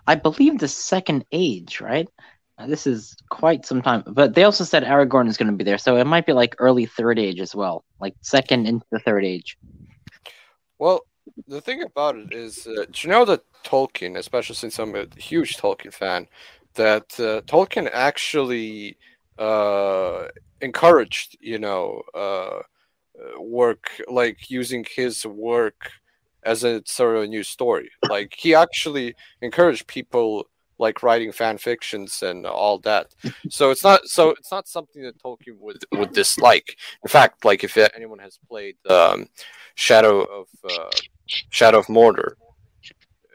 I believe, the Second Age, right? This is quite some time, but they also said Aragorn is going to be there, so it might be like early Third Age as well, like second into the Third Age. Well, the thing about it is, uh, do you know that Tolkien, especially since I'm a huge Tolkien fan, that uh, Tolkien actually uh, encouraged, you know, uh, work, like using his work as a sort of a new story. Like, he actually encouraged people like writing fan fictions and all that. So it's not so it's not something that Tolkien would, would dislike. In fact, like if anyone has played um, Shadow of uh, Shadow of Mordor.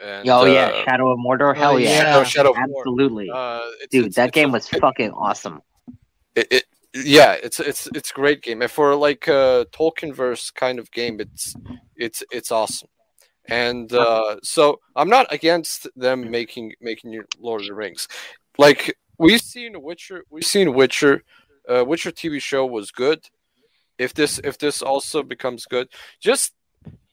And, oh yeah, uh, Shadow of Mordor. Hell yeah, Shadow, Shadow of absolutely. Mordor. Uh, it's, dude, it's, that it's, game was it, fucking awesome. It, it yeah, it's it's it's a great game, and for like a Tolkienverse kind of game, it's it's it's awesome. And uh, so I'm not against them making making Lord of the Rings. Like we've seen Witcher, we've seen Witcher. Uh, Witcher T V show was good. If this if this also becomes good, just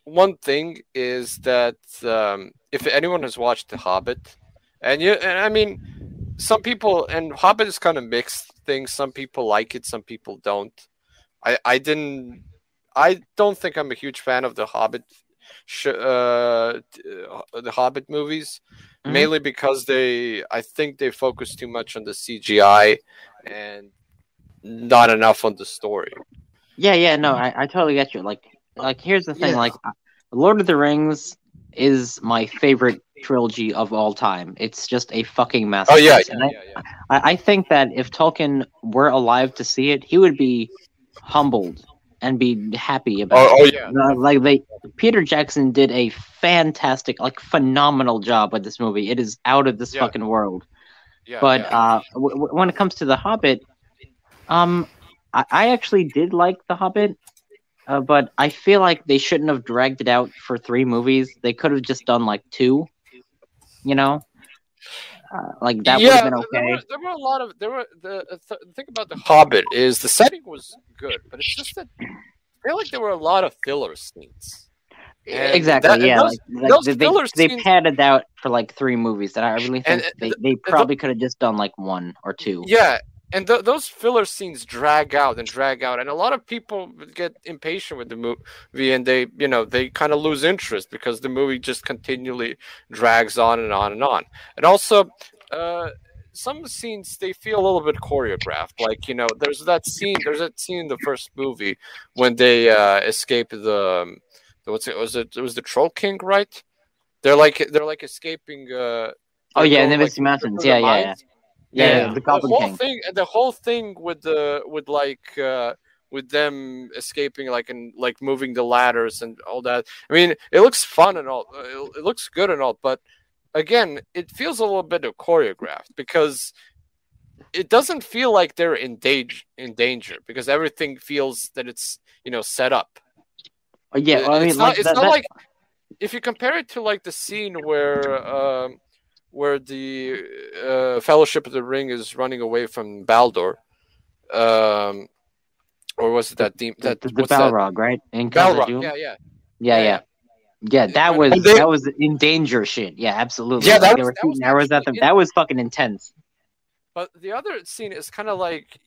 one thing is that um, if anyone has watched The Hobbit, and you and I mean, some people, and Hobbit is kind of mixed things. Some people like it, some people don't. I I didn't. I don't think I'm a huge fan of The Hobbit. Uh, the Hobbit movies, mm-hmm. mainly because they, I think they focus too much on the C G I and not enough on the story. Yeah, yeah, no, I, I totally get you. Like, like here's the thing: yeah. like, Lord of the Rings is my favorite trilogy of all time. It's just a fucking masterpiece. Oh yeah, yeah, and I, yeah, yeah. I, I think that if Tolkien were alive to see it, he would be humbled and be happy about oh, it. Oh, yeah. Like they, Peter Jackson did a fantastic, like phenomenal job with this movie. It is out of this yeah. fucking world. Yeah, but yeah. Uh, w- w- when it comes to The Hobbit, um, I, I actually did like The Hobbit, uh, but I feel like they shouldn't have dragged it out for three movies. They could have just done like two, you know? Uh, like that yeah, would have been okay. There were, there were a lot of there were the, th- the thing about The Hobbit is the setting was good, but it's just that I feel like there were a lot of filler scenes. And exactly, that, yeah. Those, like, those like, filler they, scenes... they padded out for like three movies that I really think and, and, they, they probably the, could have just done like one or two. Yeah, and th- those filler scenes drag out and drag out, and a lot of people get impatient with the movie, and they you know they kind of lose interest because the movie just continually drags on and on and on, and also. Uh, some scenes they feel a little bit choreographed. Like you know, there's that scene. There's that scene in the first movie when they uh, escape the um, what's it was it, it was the Troll King, right? They're like they're like escaping. Uh, oh yeah, and the Misty Mountains. Yeah, yeah, yeah, yeah, yeah. The Goblin King. The whole thing, the whole thing with the with like uh, with them escaping, like and like moving the ladders and all that. I mean, it looks fun and all. It, it looks good and all, but. Again, it feels a little bit of choreographed because it doesn't feel like they're in, da- in danger because everything feels that it's, you know, set up. Oh, yeah, well, I mean, it's not like, it's that, not that... like if you compare it to like the scene where um, where the uh, Fellowship of the Ring is running away from Baldur, um, or was it that de- that the, the, the Balrog, that? Right? In Balrog, yeah, yeah, yeah, yeah. yeah. Yeah, that was they, that was in danger shit. Yeah, absolutely. Yeah, that like, was, they were shooting arrows at them. That was fucking intense. But the other scene is kind of like,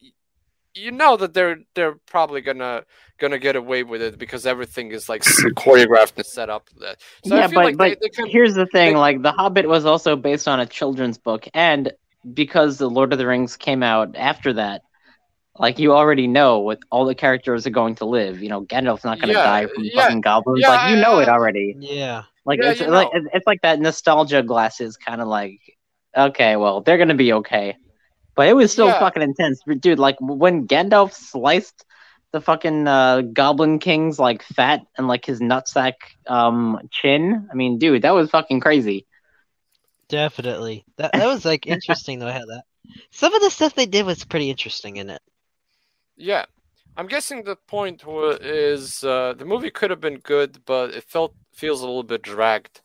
you know, that they're they're probably gonna gonna get away with it because everything is like choreographed and set up. That. So yeah, I feel but like but they, they kinda, here's the thing: they, like, The Hobbit was also based on a children's book, and because The Lord of the Rings came out after that. Like, you already know what all the characters are going to live. You know, Gandalf's not going to yeah, die from yeah, fucking goblins. Yeah, like, you know I, it already. Yeah. Like, yeah, it's like know. It's like that nostalgia glasses kind of like okay, well, they're gonna be okay. But it was still yeah. fucking intense, dude. Like when Gandalf sliced the fucking uh, Goblin King's like fat and like his nutsack um chin. I mean, dude, that was fucking crazy. Definitely. That that was like interesting though. How that some of the stuff they did was pretty interesting in it. Yeah, I'm guessing the point w- is uh, the movie could have been good, but it felt feels a little bit dragged,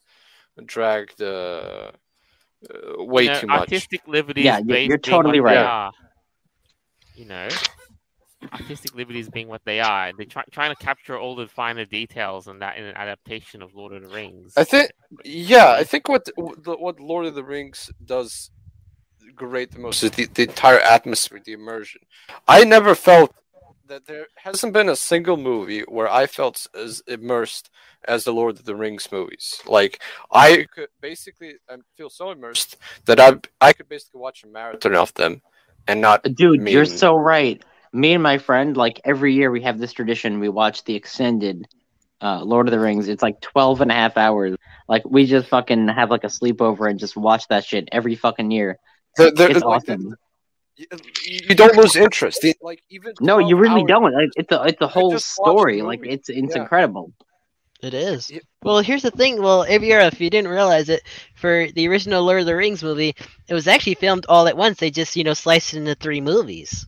dragged uh, uh, way you know, too much. Artistic liberty. Yeah, you're, you're totally right. Are, you know, artistic liberties being what they are. They're try- trying to capture all the finer details in that in an adaptation of Lord of the Rings. I think, yeah, I think what what Lord of the Rings does great the most is the, the entire atmosphere, the immersion. I never felt that there hasn't been a single movie where I felt as immersed as the Lord of the Rings movies. Like I could basically, I feel so immersed that I I could basically watch a marathon of them and not. Dude, mean... you're so right. Me and my friend, like every year we have this tradition. We watch the extended uh, Lord of the Rings. It's like twelve and a half hours. Like we just fucking have like a sleepover and just watch that shit every fucking year. The, the, it's like, awesome. The, you, you don't lose interest. The, like even no, you really hours, don't. Like, it's a it's a whole story. Like it's it's yeah. incredible. It is. Well, here's the thing. Well, Aeveirra, if you didn't realize it, for the original Lord of the Rings movie, it was actually filmed all at once. They just you know sliced it into three movies.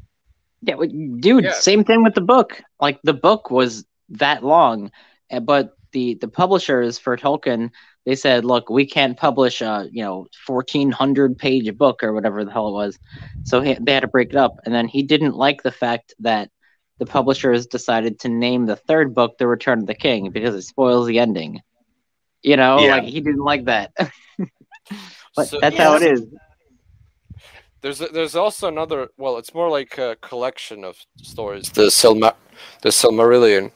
Yeah, dude. Yeah. Same thing with the book. Like the book was that long, but the the publishers for Tolkien. They said, "Look, we can't publish a you know fourteen hundred page book or whatever the hell it was," so he, they had to break it up. And then he didn't like the fact that the publishers decided to name the third book "The Return of the King" because it spoils the ending. You know, yeah. like he didn't like that. But so, that's yeah. how it is. There's a, there's also another. Well, it's more like a collection of stories. The Silma, the Silmarillion.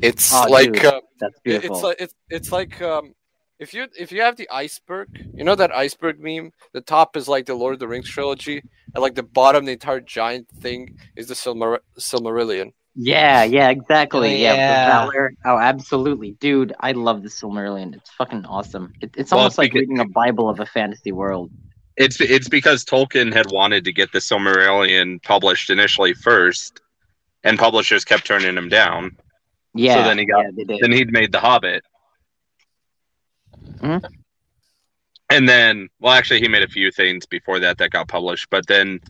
It's oh, like dude, um, that's beautiful. It's like it's it's like. Um, If you if you have the iceberg, you know that iceberg meme? The top is like the Lord of the Rings trilogy, and like the bottom, the entire giant thing is the Silmar- Silmarillion. Yeah, yeah, exactly. Yeah, yeah Valor. Oh, absolutely. Dude, I love the Silmarillion. It's fucking awesome. It, it's well, almost it's like because, reading a Bible of a fantasy world. It's, it's because Tolkien had wanted to get the Silmarillion published initially first, and publishers kept turning him down. Yeah. So then he got, yeah, then he'd made The Hobbit. Mm-hmm. And then, well, actually, he made a few things before that that got published. But then,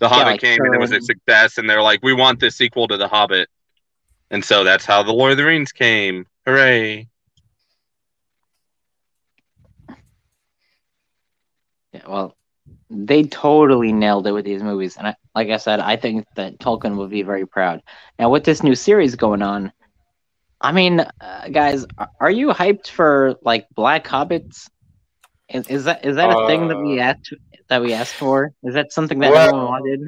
The Hobbit yeah, like, came so... and it was a success. And they're like, "We want the sequel to The Hobbit," and so that's how The Lord of the Rings came. Hooray! Yeah, well, they totally nailed it with these movies, and I, like I said, I think that Tolkien will be very proud. Now, with this new series going on. I mean, uh, guys, are you hyped for like Black Hobbits? Is, is that is that a uh, thing that we asked that we asked for? Is that something that well, everyone wanted?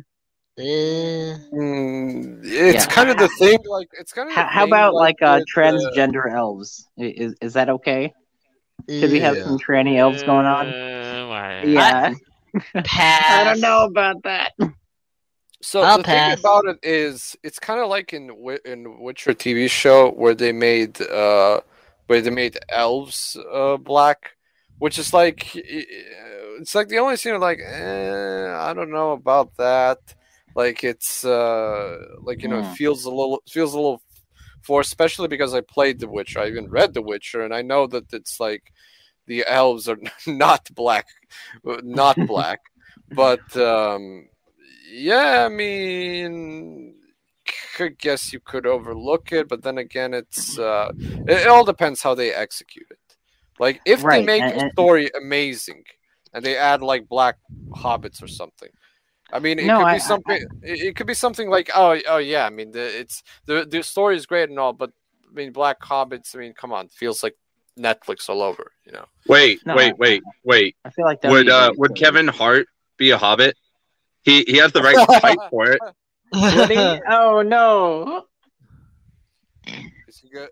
Mm, it's yeah. kind of the thing. Like, it's kind of. How, how about like, like uh, transgender uh, elves? Is is that okay? Should we have yeah. some tranny elves going on? Uh, yeah. I, I don't know about that. So I'll the pass. thing about it is, it's kind of like in in Witcher T V show where they made uh where they made elves uh, black, which is like it's like the only scene like eh, I don't know about that, like it's uh like you yeah. know it feels a little feels a little forced, especially because I played The Witcher, I even read The Witcher, and I know that it's like the elves are not black, not black, but. um Yeah, I mean, I guess you could overlook it, but then again, it's uh, it, it all depends how they execute it. Like, if right. they make and, and, a story amazing and they add like black hobbits or something, I mean, it no, could be I, something. I, I, it could be something like, oh, oh yeah, I mean, the, it's the the story is great and all, but I mean, black hobbits. I mean, come on, feels like Netflix all over, you know? Wait, no, wait, wait, wait. I feel like that would uh, would Kevin Hart be a hobbit? He he has the right to fight for it. Oh no! Is he, go,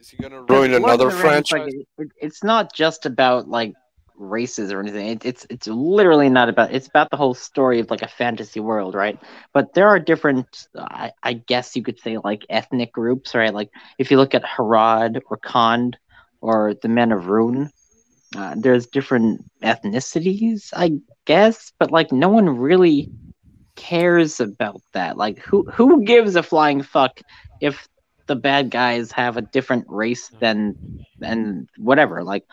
is he gonna ruin another franchise? Range, like, it, it's not just about like races or anything. It, it's it's literally not about. It's about the whole story of like a fantasy world, right? But there are different. I, I guess you could say like ethnic groups, right? Like if you look at Harad or Khand or the Men of Ruin, uh, there's different ethnicities. I. guess, but like no one really cares about that. Like who who gives a flying fuck if the bad guys have a different race than and whatever. Like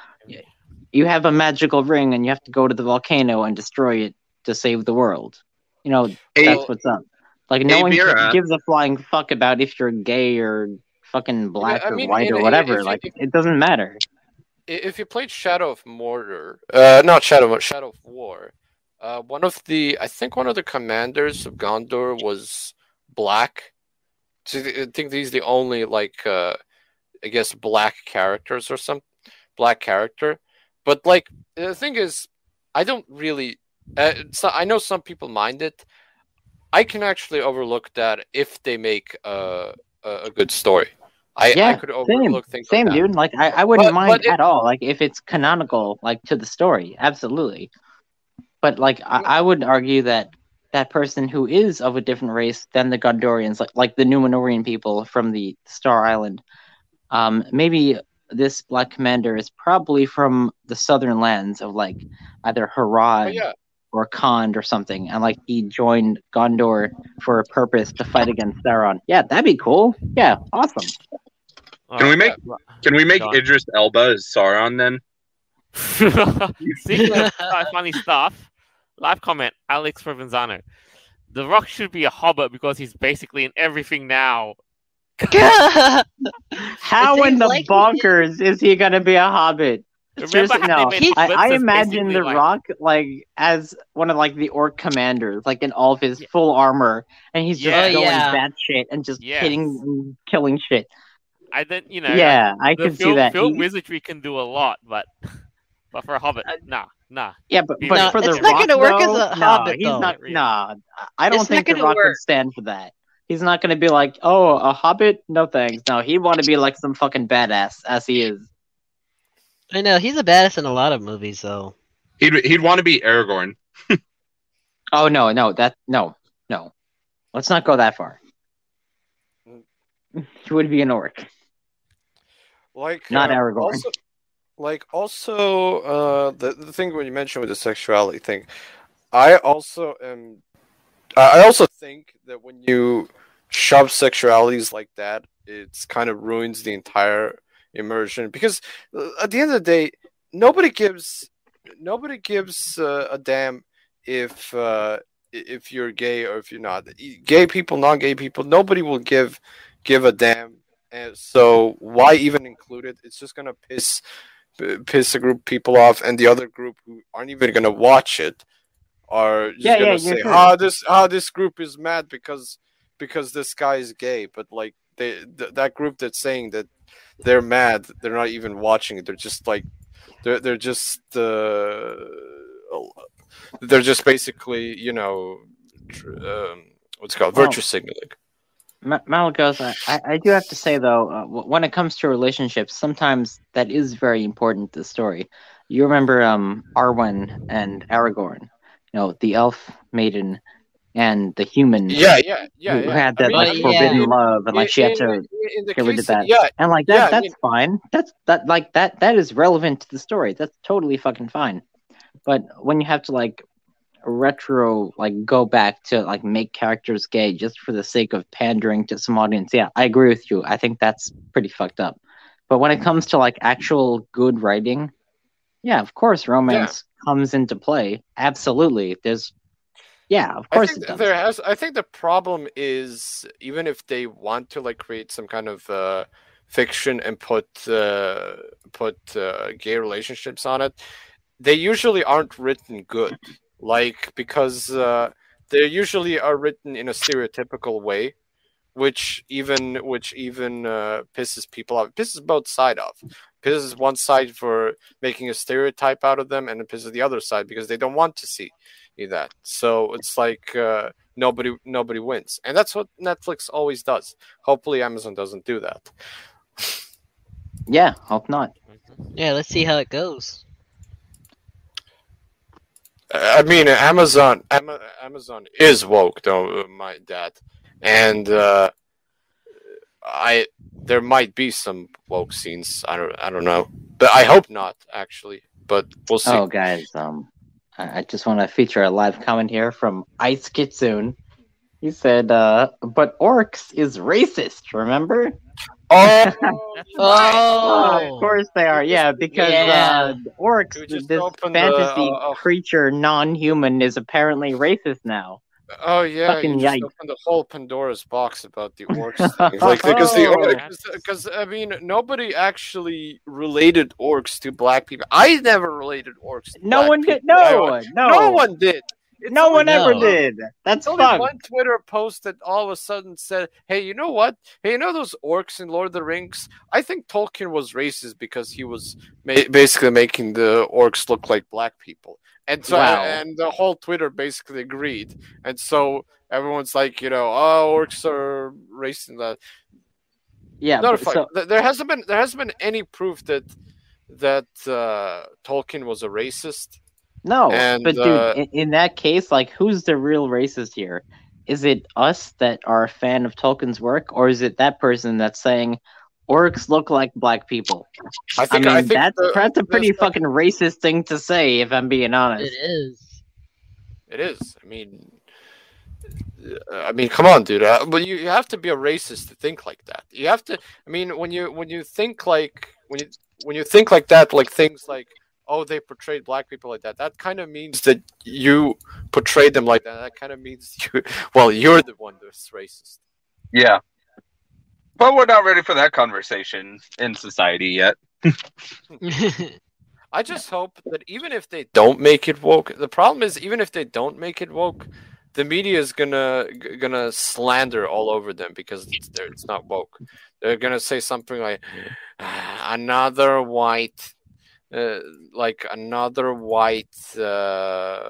you have a magical ring and you have to go to the volcano and destroy it to save the world. You know, hey, that's what's up. Like no hey, one Vera. gives a flying fuck about if you're gay or fucking black yeah, or mean, white or whatever. You, like you, it doesn't matter. If you played Shadow of Mordor, uh, not Shadow, but Shadow of War, uh, one of the I think one of the commanders of Gondor was black. So I think he's the only like uh, I guess black characters or some black character. But like the thing is, I don't really. Uh, it's not, I know some people mind it. I can actually overlook that if they make a a, a good story. I, yeah, I could overlook same, things. Same, like that. dude. Like I, I wouldn't but, mind but it, at all. Like if it's canonical, like to the story, absolutely. But like I, I would argue that that person who is of a different race than the Gondorians, like like the Numenorian people from the Star Island, um, maybe this black commander is probably from the southern lands of like either Harad. Oh, yeah. Or Khand or something, and like he joined Gondor for a purpose to fight against Sauron. Yeah, that'd be cool. Yeah, awesome. Can uh, we make uh, Can we make God. Idris Elba as Sauron then? Speaking of funny stuff, live comment Alex Provenzano: The Rock should be a hobbit because he's basically in everything now. How in the like bonkers is he gonna be a hobbit? Seriously, no. I, I imagine The like... Rock like as one of like the orc commanders, like in all of his yeah. full armor, and he's just yeah, going yeah. bat shit and just yes. hitting and killing shit. I then you know yeah, like, I can film, see that. Film he... wizardry can do a lot, but but for a hobbit, uh, nah, nah. Yeah, but, but no, for the Rock, it's not going to work though, as a nah, hobbit. He's though. not. Nah, I don't it's think The Rock work. would stand for that. He's not going to be like, oh, a hobbit? No thanks. No, he'd want to be like some fucking badass as he is. I know he's a badass in a lot of movies, though. He'd he'd want to be Aragorn. oh no, no, that no, no. Let's not go that far. He would be an orc, like not uh, Aragorn. Also, like also, uh, the the thing when you mentioned with the sexuality thing, I also am. I also think that when you shove sexualities like that, it's kind of ruins the entire immersion, because at the end of the day, nobody gives nobody gives uh, a damn if uh, if you're gay or if you're not. Gay people, non-gay people, nobody will give give a damn. And so why even include it? It's just gonna piss piss a group of people off, and the other group who aren't even gonna watch it are just yeah, gonna yeah, say, "Ah, oh, this ah oh, this group is mad because because this guy is gay," but like they th- that group that's saying that. They're mad. They're not even watching it. They're just like, they're they're just uh, they're just basically, you know, um, what's it called, well, virtue signaling. M- Malygos, I, I do have to say though, uh, when it comes to relationships, sometimes that is very important. The story. You remember um, Arwen and Aragorn, you know, the elf maiden. And the human, yeah, yeah, yeah, who yeah. had that I mean, like, yeah. forbidden love, and like in, she had to in, in get rid of that, yeah, and like that, yeah, that's I mean, fine. That's that, like that, that is relevant to the story. That's totally fucking fine. But when you have to like retro, like go back to like make characters gay just for the sake of pandering to some audience, yeah, I agree with you. I think that's pretty fucked up. But when it comes to like actual good writing, yeah, of course, romance yeah. comes into play. Absolutely, there's. Yeah, of course. I think it does. There has. I think the problem is even if they want to like create some kind of uh, fiction and put uh, put uh, gay relationships on it, they usually aren't written good. Like because uh, they usually are written in a stereotypical way, which even which even uh, pisses people off. It pisses both sides off. It pisses one side for making a stereotype out of them, and it pisses the other side because they don't want to see. That so it's like uh, nobody nobody wins, and that's what Netflix always does. Hopefully Amazon doesn't do that. Yeah, hope not. Yeah, let's see how it goes. I mean, Amazon Am- Amazon is woke, don't mind that, and uh, I there might be some woke scenes. I don't I don't know, but I hope not actually. But we'll see. Oh, guys, um. I just want to feature a live comment here from Ice Kitsune. He said, uh, but orcs is racist, remember? Oh, oh. Right. Of course they are. Yeah, because yeah. Uh, orcs, this fantasy the, uh, creature, non-human, is apparently racist now. Oh yeah, fucking you just opened the whole Pandora's box about the orcs. Like because the because I mean nobody actually related orcs to black people. I never related orcs. To no black one people. did. No one. No. no one did. It's no one no. ever did. That's it's only fun. One Twitter post that all of a sudden said, "Hey, you know what? Hey, you know those orcs in Lord of the Rings? I think Tolkien was racist because he was ma- basically making the orcs look like black people." And so, wow. and the whole Twitter basically agreed. And so everyone's like, you know, oh, orcs are racist. That yeah, not a fight. So- there hasn't been there hasn't been any proof that that uh, Tolkien was a racist. No, and, but dude, uh, in, in that case, like, who's the real racist here? Is it us that are a fan of Tolkien's work, or is it that person that's saying orcs look like black people? I think, I mean, I think that's, the, that's a pretty fucking that, racist thing to say, if I'm being honest. It is. It is. I mean, I mean, come on, dude. Uh, but you, you have to be a racist to think like that. You have to. I mean, when you when you think like when you when you think like that, like things like. Oh, they portrayed black people like that. That kind of means that you portrayed them like that. That kind of means you, well, you're the one that's racist. Yeah. But we're not ready for that conversation in society yet. I just hope that even if they don't make it woke, the problem is even if they don't make it woke, the media is gonna gonna slander all over them because it's there. It's not woke. They're gonna say something like another white. Uh, like another white, uh,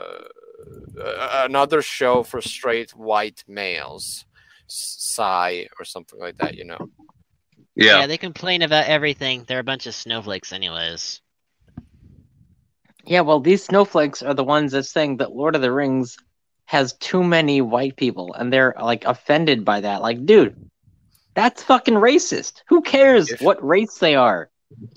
another show for straight white males, sigh or something like that, you know. Yeah. Yeah, they complain about everything. They're a bunch of snowflakes, anyways. Yeah, well, these snowflakes are the ones that's saying that Lord of the Rings has too many white people, and they're like offended by that. Like, dude, that's fucking racist. Who cares if- what race they are?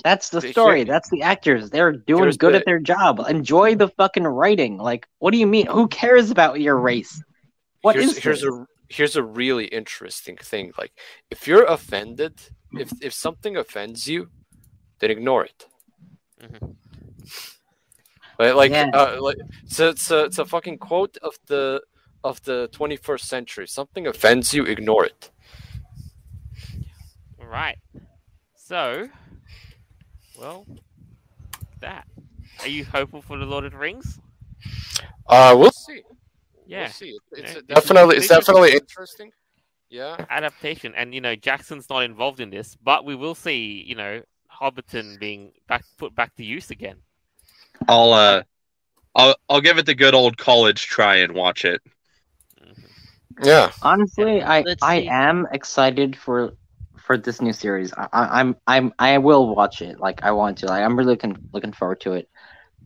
That's the story. That's the actors. They're doing Here's good the... at their job. Enjoy the fucking writing. Like, what do you mean? Who cares about your race? What here's, is here's this? a here's a really interesting thing. Like, if you're offended, if if something offends you, then ignore it. Mm-hmm. Like, like, yeah. uh, like so it's a it's a fucking quote of the of the twenty-first century. Something offends you, ignore it. All right. So. Well, that. Are you hopeful for the Lord of the Rings? Uh, we'll see. Yeah, we'll see. It's you know, definitely, it's definitely interesting. Yeah, adaptation, and you know, Jackson's not involved in this, but we will see. You know, Hobbiton being back put back to use again. I'll uh, I'll I'll give it the good old college try and watch it. Mm-hmm. Yeah. Honestly, yeah. I Let's I see. am excited for. For this new series, I, I'm I'm I will watch it. Like I want to. Like I'm really looking looking forward to it.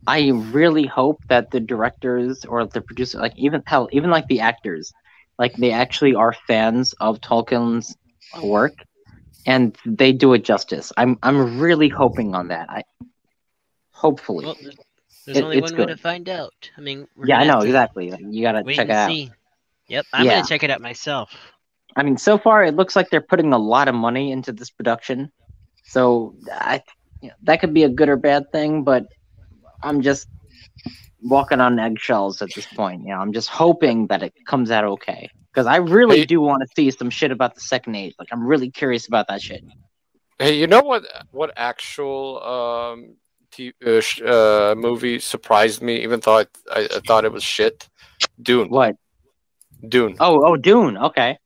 I really hope that the directors or the producers, like even hell, even like the actors, like they actually are fans of Tolkien's work, and they do it justice. I'm I'm really hoping on that. I hopefully. Well, there's it, only one good. way to find out. I mean, we're yeah, I know to... exactly. Like, you gotta Wait check and it see. out. Yep, I'm yeah. gonna check it out myself. I mean, so far it looks like they're putting a lot of money into this production, so I, you know, that could be a good or bad thing. But I'm just walking on eggshells at this point. You know, I'm just hoping that it comes out okay because I really hey, do want to see some shit about the Second Age. Like, I'm really curious about that shit. Hey, you know what? What actual um, t- uh, sh- uh, movie surprised me? Even though I, I, I thought it was shit. Dune. What? Dune. Oh, oh, Dune. Okay.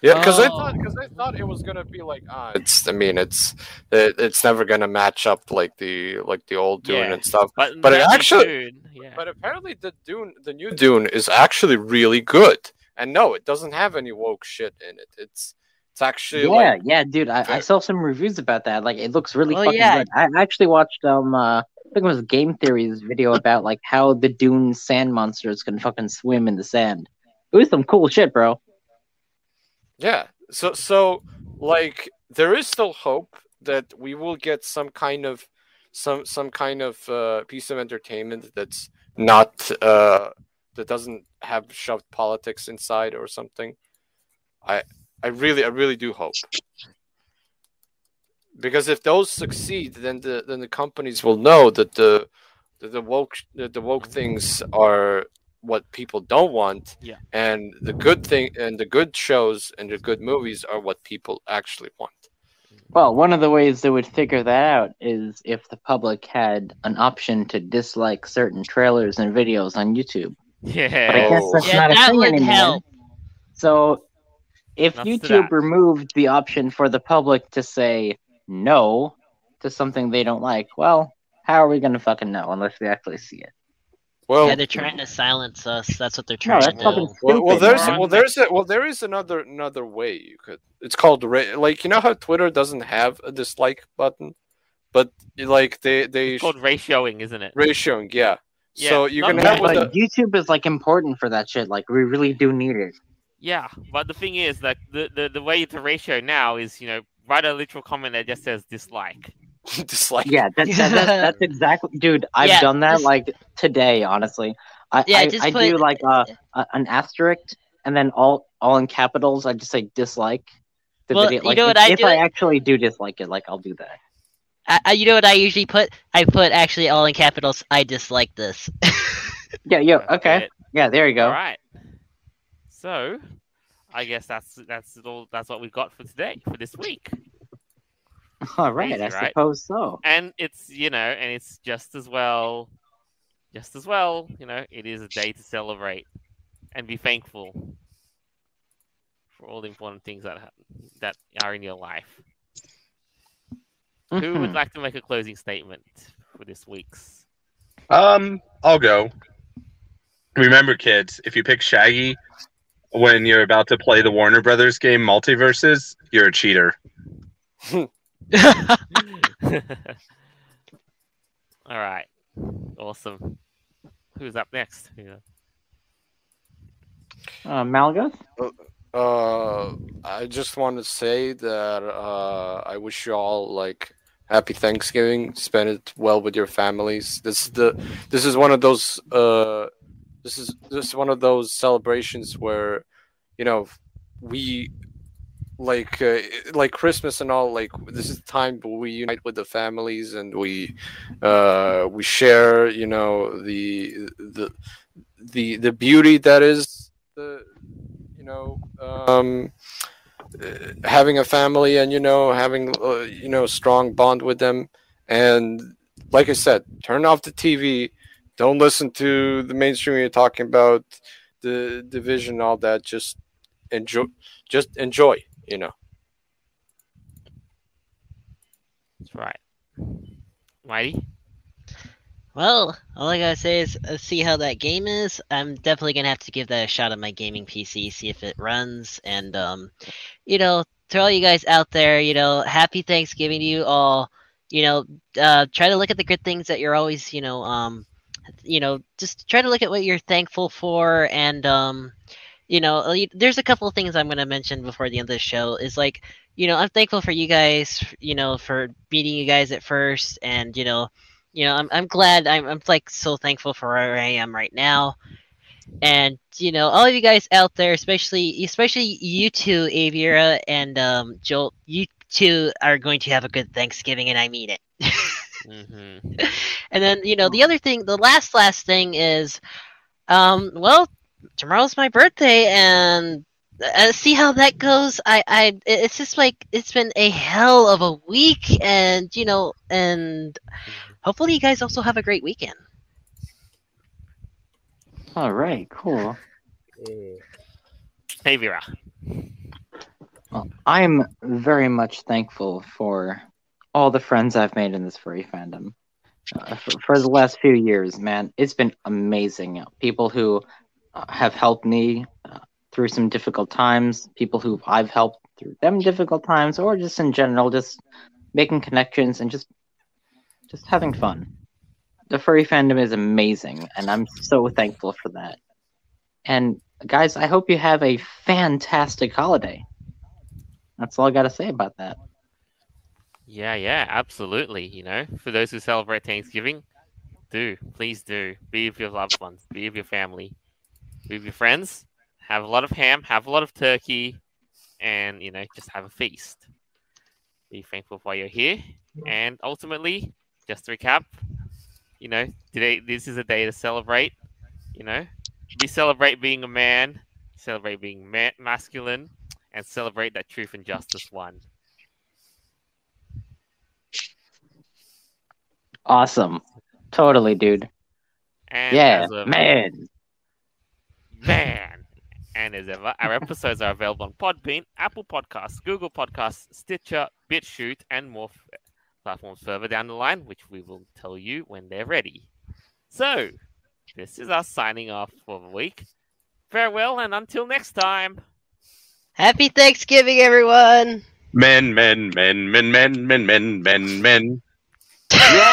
Yeah, because oh. I thought because I thought it was gonna be like ah, it's I mean it's it, it's never gonna match up like the like the old Dune yeah. and stuff. But, but it actually, Dune, yeah. but apparently the Dune, the new Dune is actually really good. And no, it doesn't have any woke shit in it. It's it's actually yeah, like, yeah, dude. I, I saw some reviews about that. Like it looks really well, fucking yeah. good. I actually watched um uh, I think it was Game Theory's video about like how the Dune sand monsters can fucking swim in the sand. It was some cool shit, bro. Yeah, so so like there is still hope that we will get some kind of some some kind of uh, piece of entertainment that's not uh, that doesn't have shoved politics inside or something. I I really I really do hope. Because if those succeed, then the then the companies will know that the that the woke that the woke things are what people don't want, yeah. and the good thing and the good shows and the good movies are what people actually want. Well, one of the ways they would figure that out is if the public had an option to dislike certain trailers and videos on YouTube. Yeah, but I guess that's yeah, not that a thing would anymore. Help. So. If Enough YouTube removed the option for the public to say no to something they don't like, well, how are we going to fucking know unless we actually see it? Well, yeah, they're trying to silence us. That's what they're trying no, that's to do. Stupid, well, well, there's, well, there's, a, well, there is another another way you could. It's called like you know how Twitter doesn't have a dislike button, but like they they it's called ratioing, isn't it? Ratioing, yeah. yeah so you can have. But the... YouTube is like important for that shit. Like we really do need it. Yeah, but the thing is that the, the, the way to ratio now is, you know, write a literal comment that just says dislike. dislike. Yeah, that's, that's, that's exactly... Dude, I've yeah, done that, just... like, today, honestly. I, yeah, I, just I put... do, like, a, a, an asterisk, and then all all in capitals, I just say dislike. The well, video. Like, you know what if, I do? If I actually do dislike it, like, I'll do that. I, I, you know what I usually put? I put, actually, all in capitals, I dislike this. yeah, yeah, okay. Yeah, there you go. All right. So, I guess that's that's all. That's what we got for today, for this week. All right, Easy, I right? suppose so. And it's you know, and it's just as well, just as well. You know, it is a day to celebrate and be thankful for all the important things that happen, that are in your life. Mm-hmm. Who would like to make a closing statement for this week's? Um, I'll go. Remember, kids, if you pick Shaggy. When you're about to play the Warner Brothers game Multiverses, you're a cheater. All right. Awesome. Who's up next? Yeah. Uh, Malygos? Uh, uh, I just want to say that uh, I wish you all, like, happy Thanksgiving. Spend it well with your families. This is, the, this is one of those... Uh, This is this is one of those celebrations where, you know, we like uh, like Christmas and all. Like this is the time we unite with the families and we uh, we share, you know, the the the the beauty that is the you know um, having a family and you know having uh, you know strong bond with them. And like I said, turn off the T V. Don't listen to the mainstream you're talking about, the division, all that. Just enjoy. Just enjoy, you know. That's right. Mighty? Well, all I gotta say is uh, see how that game is. I'm definitely gonna have to give that a shot on my gaming P C, see if it runs. And, um, you know, to all you guys out there, you know, happy Thanksgiving to you all. You know, uh, try to look at the good things that you're always, you know, um, you know, just try to look at what you're thankful for. And, um, you know, there's a couple of things I'm going to mention before the end of the show is like, you know, I'm thankful for you guys, you know, for meeting you guys at first. And, you know, you know, I'm, I'm glad I'm, I'm like so thankful for where I am right now. And, you know, all of you guys out there, especially, especially you two, Aeveirra and, um, Jolt, you two are going to have a good Thanksgiving and I mean it. Mm-hmm. And then, you know, the other thing, the last, last thing is, um, well, tomorrow's my birthday and uh, see how that goes. I, I, it's just like, it's been a hell of a week and, you know, and hopefully you guys also have a great weekend. All right, cool. Hey, Vera. Well, I'm very much thankful for all the friends I've made in this furry fandom. Uh, for, for the last few years, man, it's been amazing. People who uh, have helped me uh, through some difficult times, people who I've helped through them difficult times, or just in general, just making connections and just just having fun. The furry fandom is amazing, and I'm so thankful for that. And guys, I hope you have a fantastic holiday. That's all I got to say about that. Yeah, yeah, absolutely. You know, for those who celebrate Thanksgiving, do. Please do. Be with your loved ones. Be with your family. Be with your friends. Have a lot of ham. Have a lot of turkey. And, you know, just have a feast. Be thankful for why you're here. And ultimately, just to recap, you know, today this is a day to celebrate. You know, we celebrate being a man, celebrate being ma- masculine, and celebrate that truth and justice won. Awesome. Totally, dude. And yeah, ever, man. Man. And as ever, our episodes are available on Podbean, Apple Podcasts, Google Podcasts, Stitcher, BitChute, and more f- platforms further down the line, which we will tell you when they're ready. So, this is us signing off for the week. Farewell, and until next time. Happy Thanksgiving, everyone. Men, men, men, men, men, men, men, men, men. Yeah!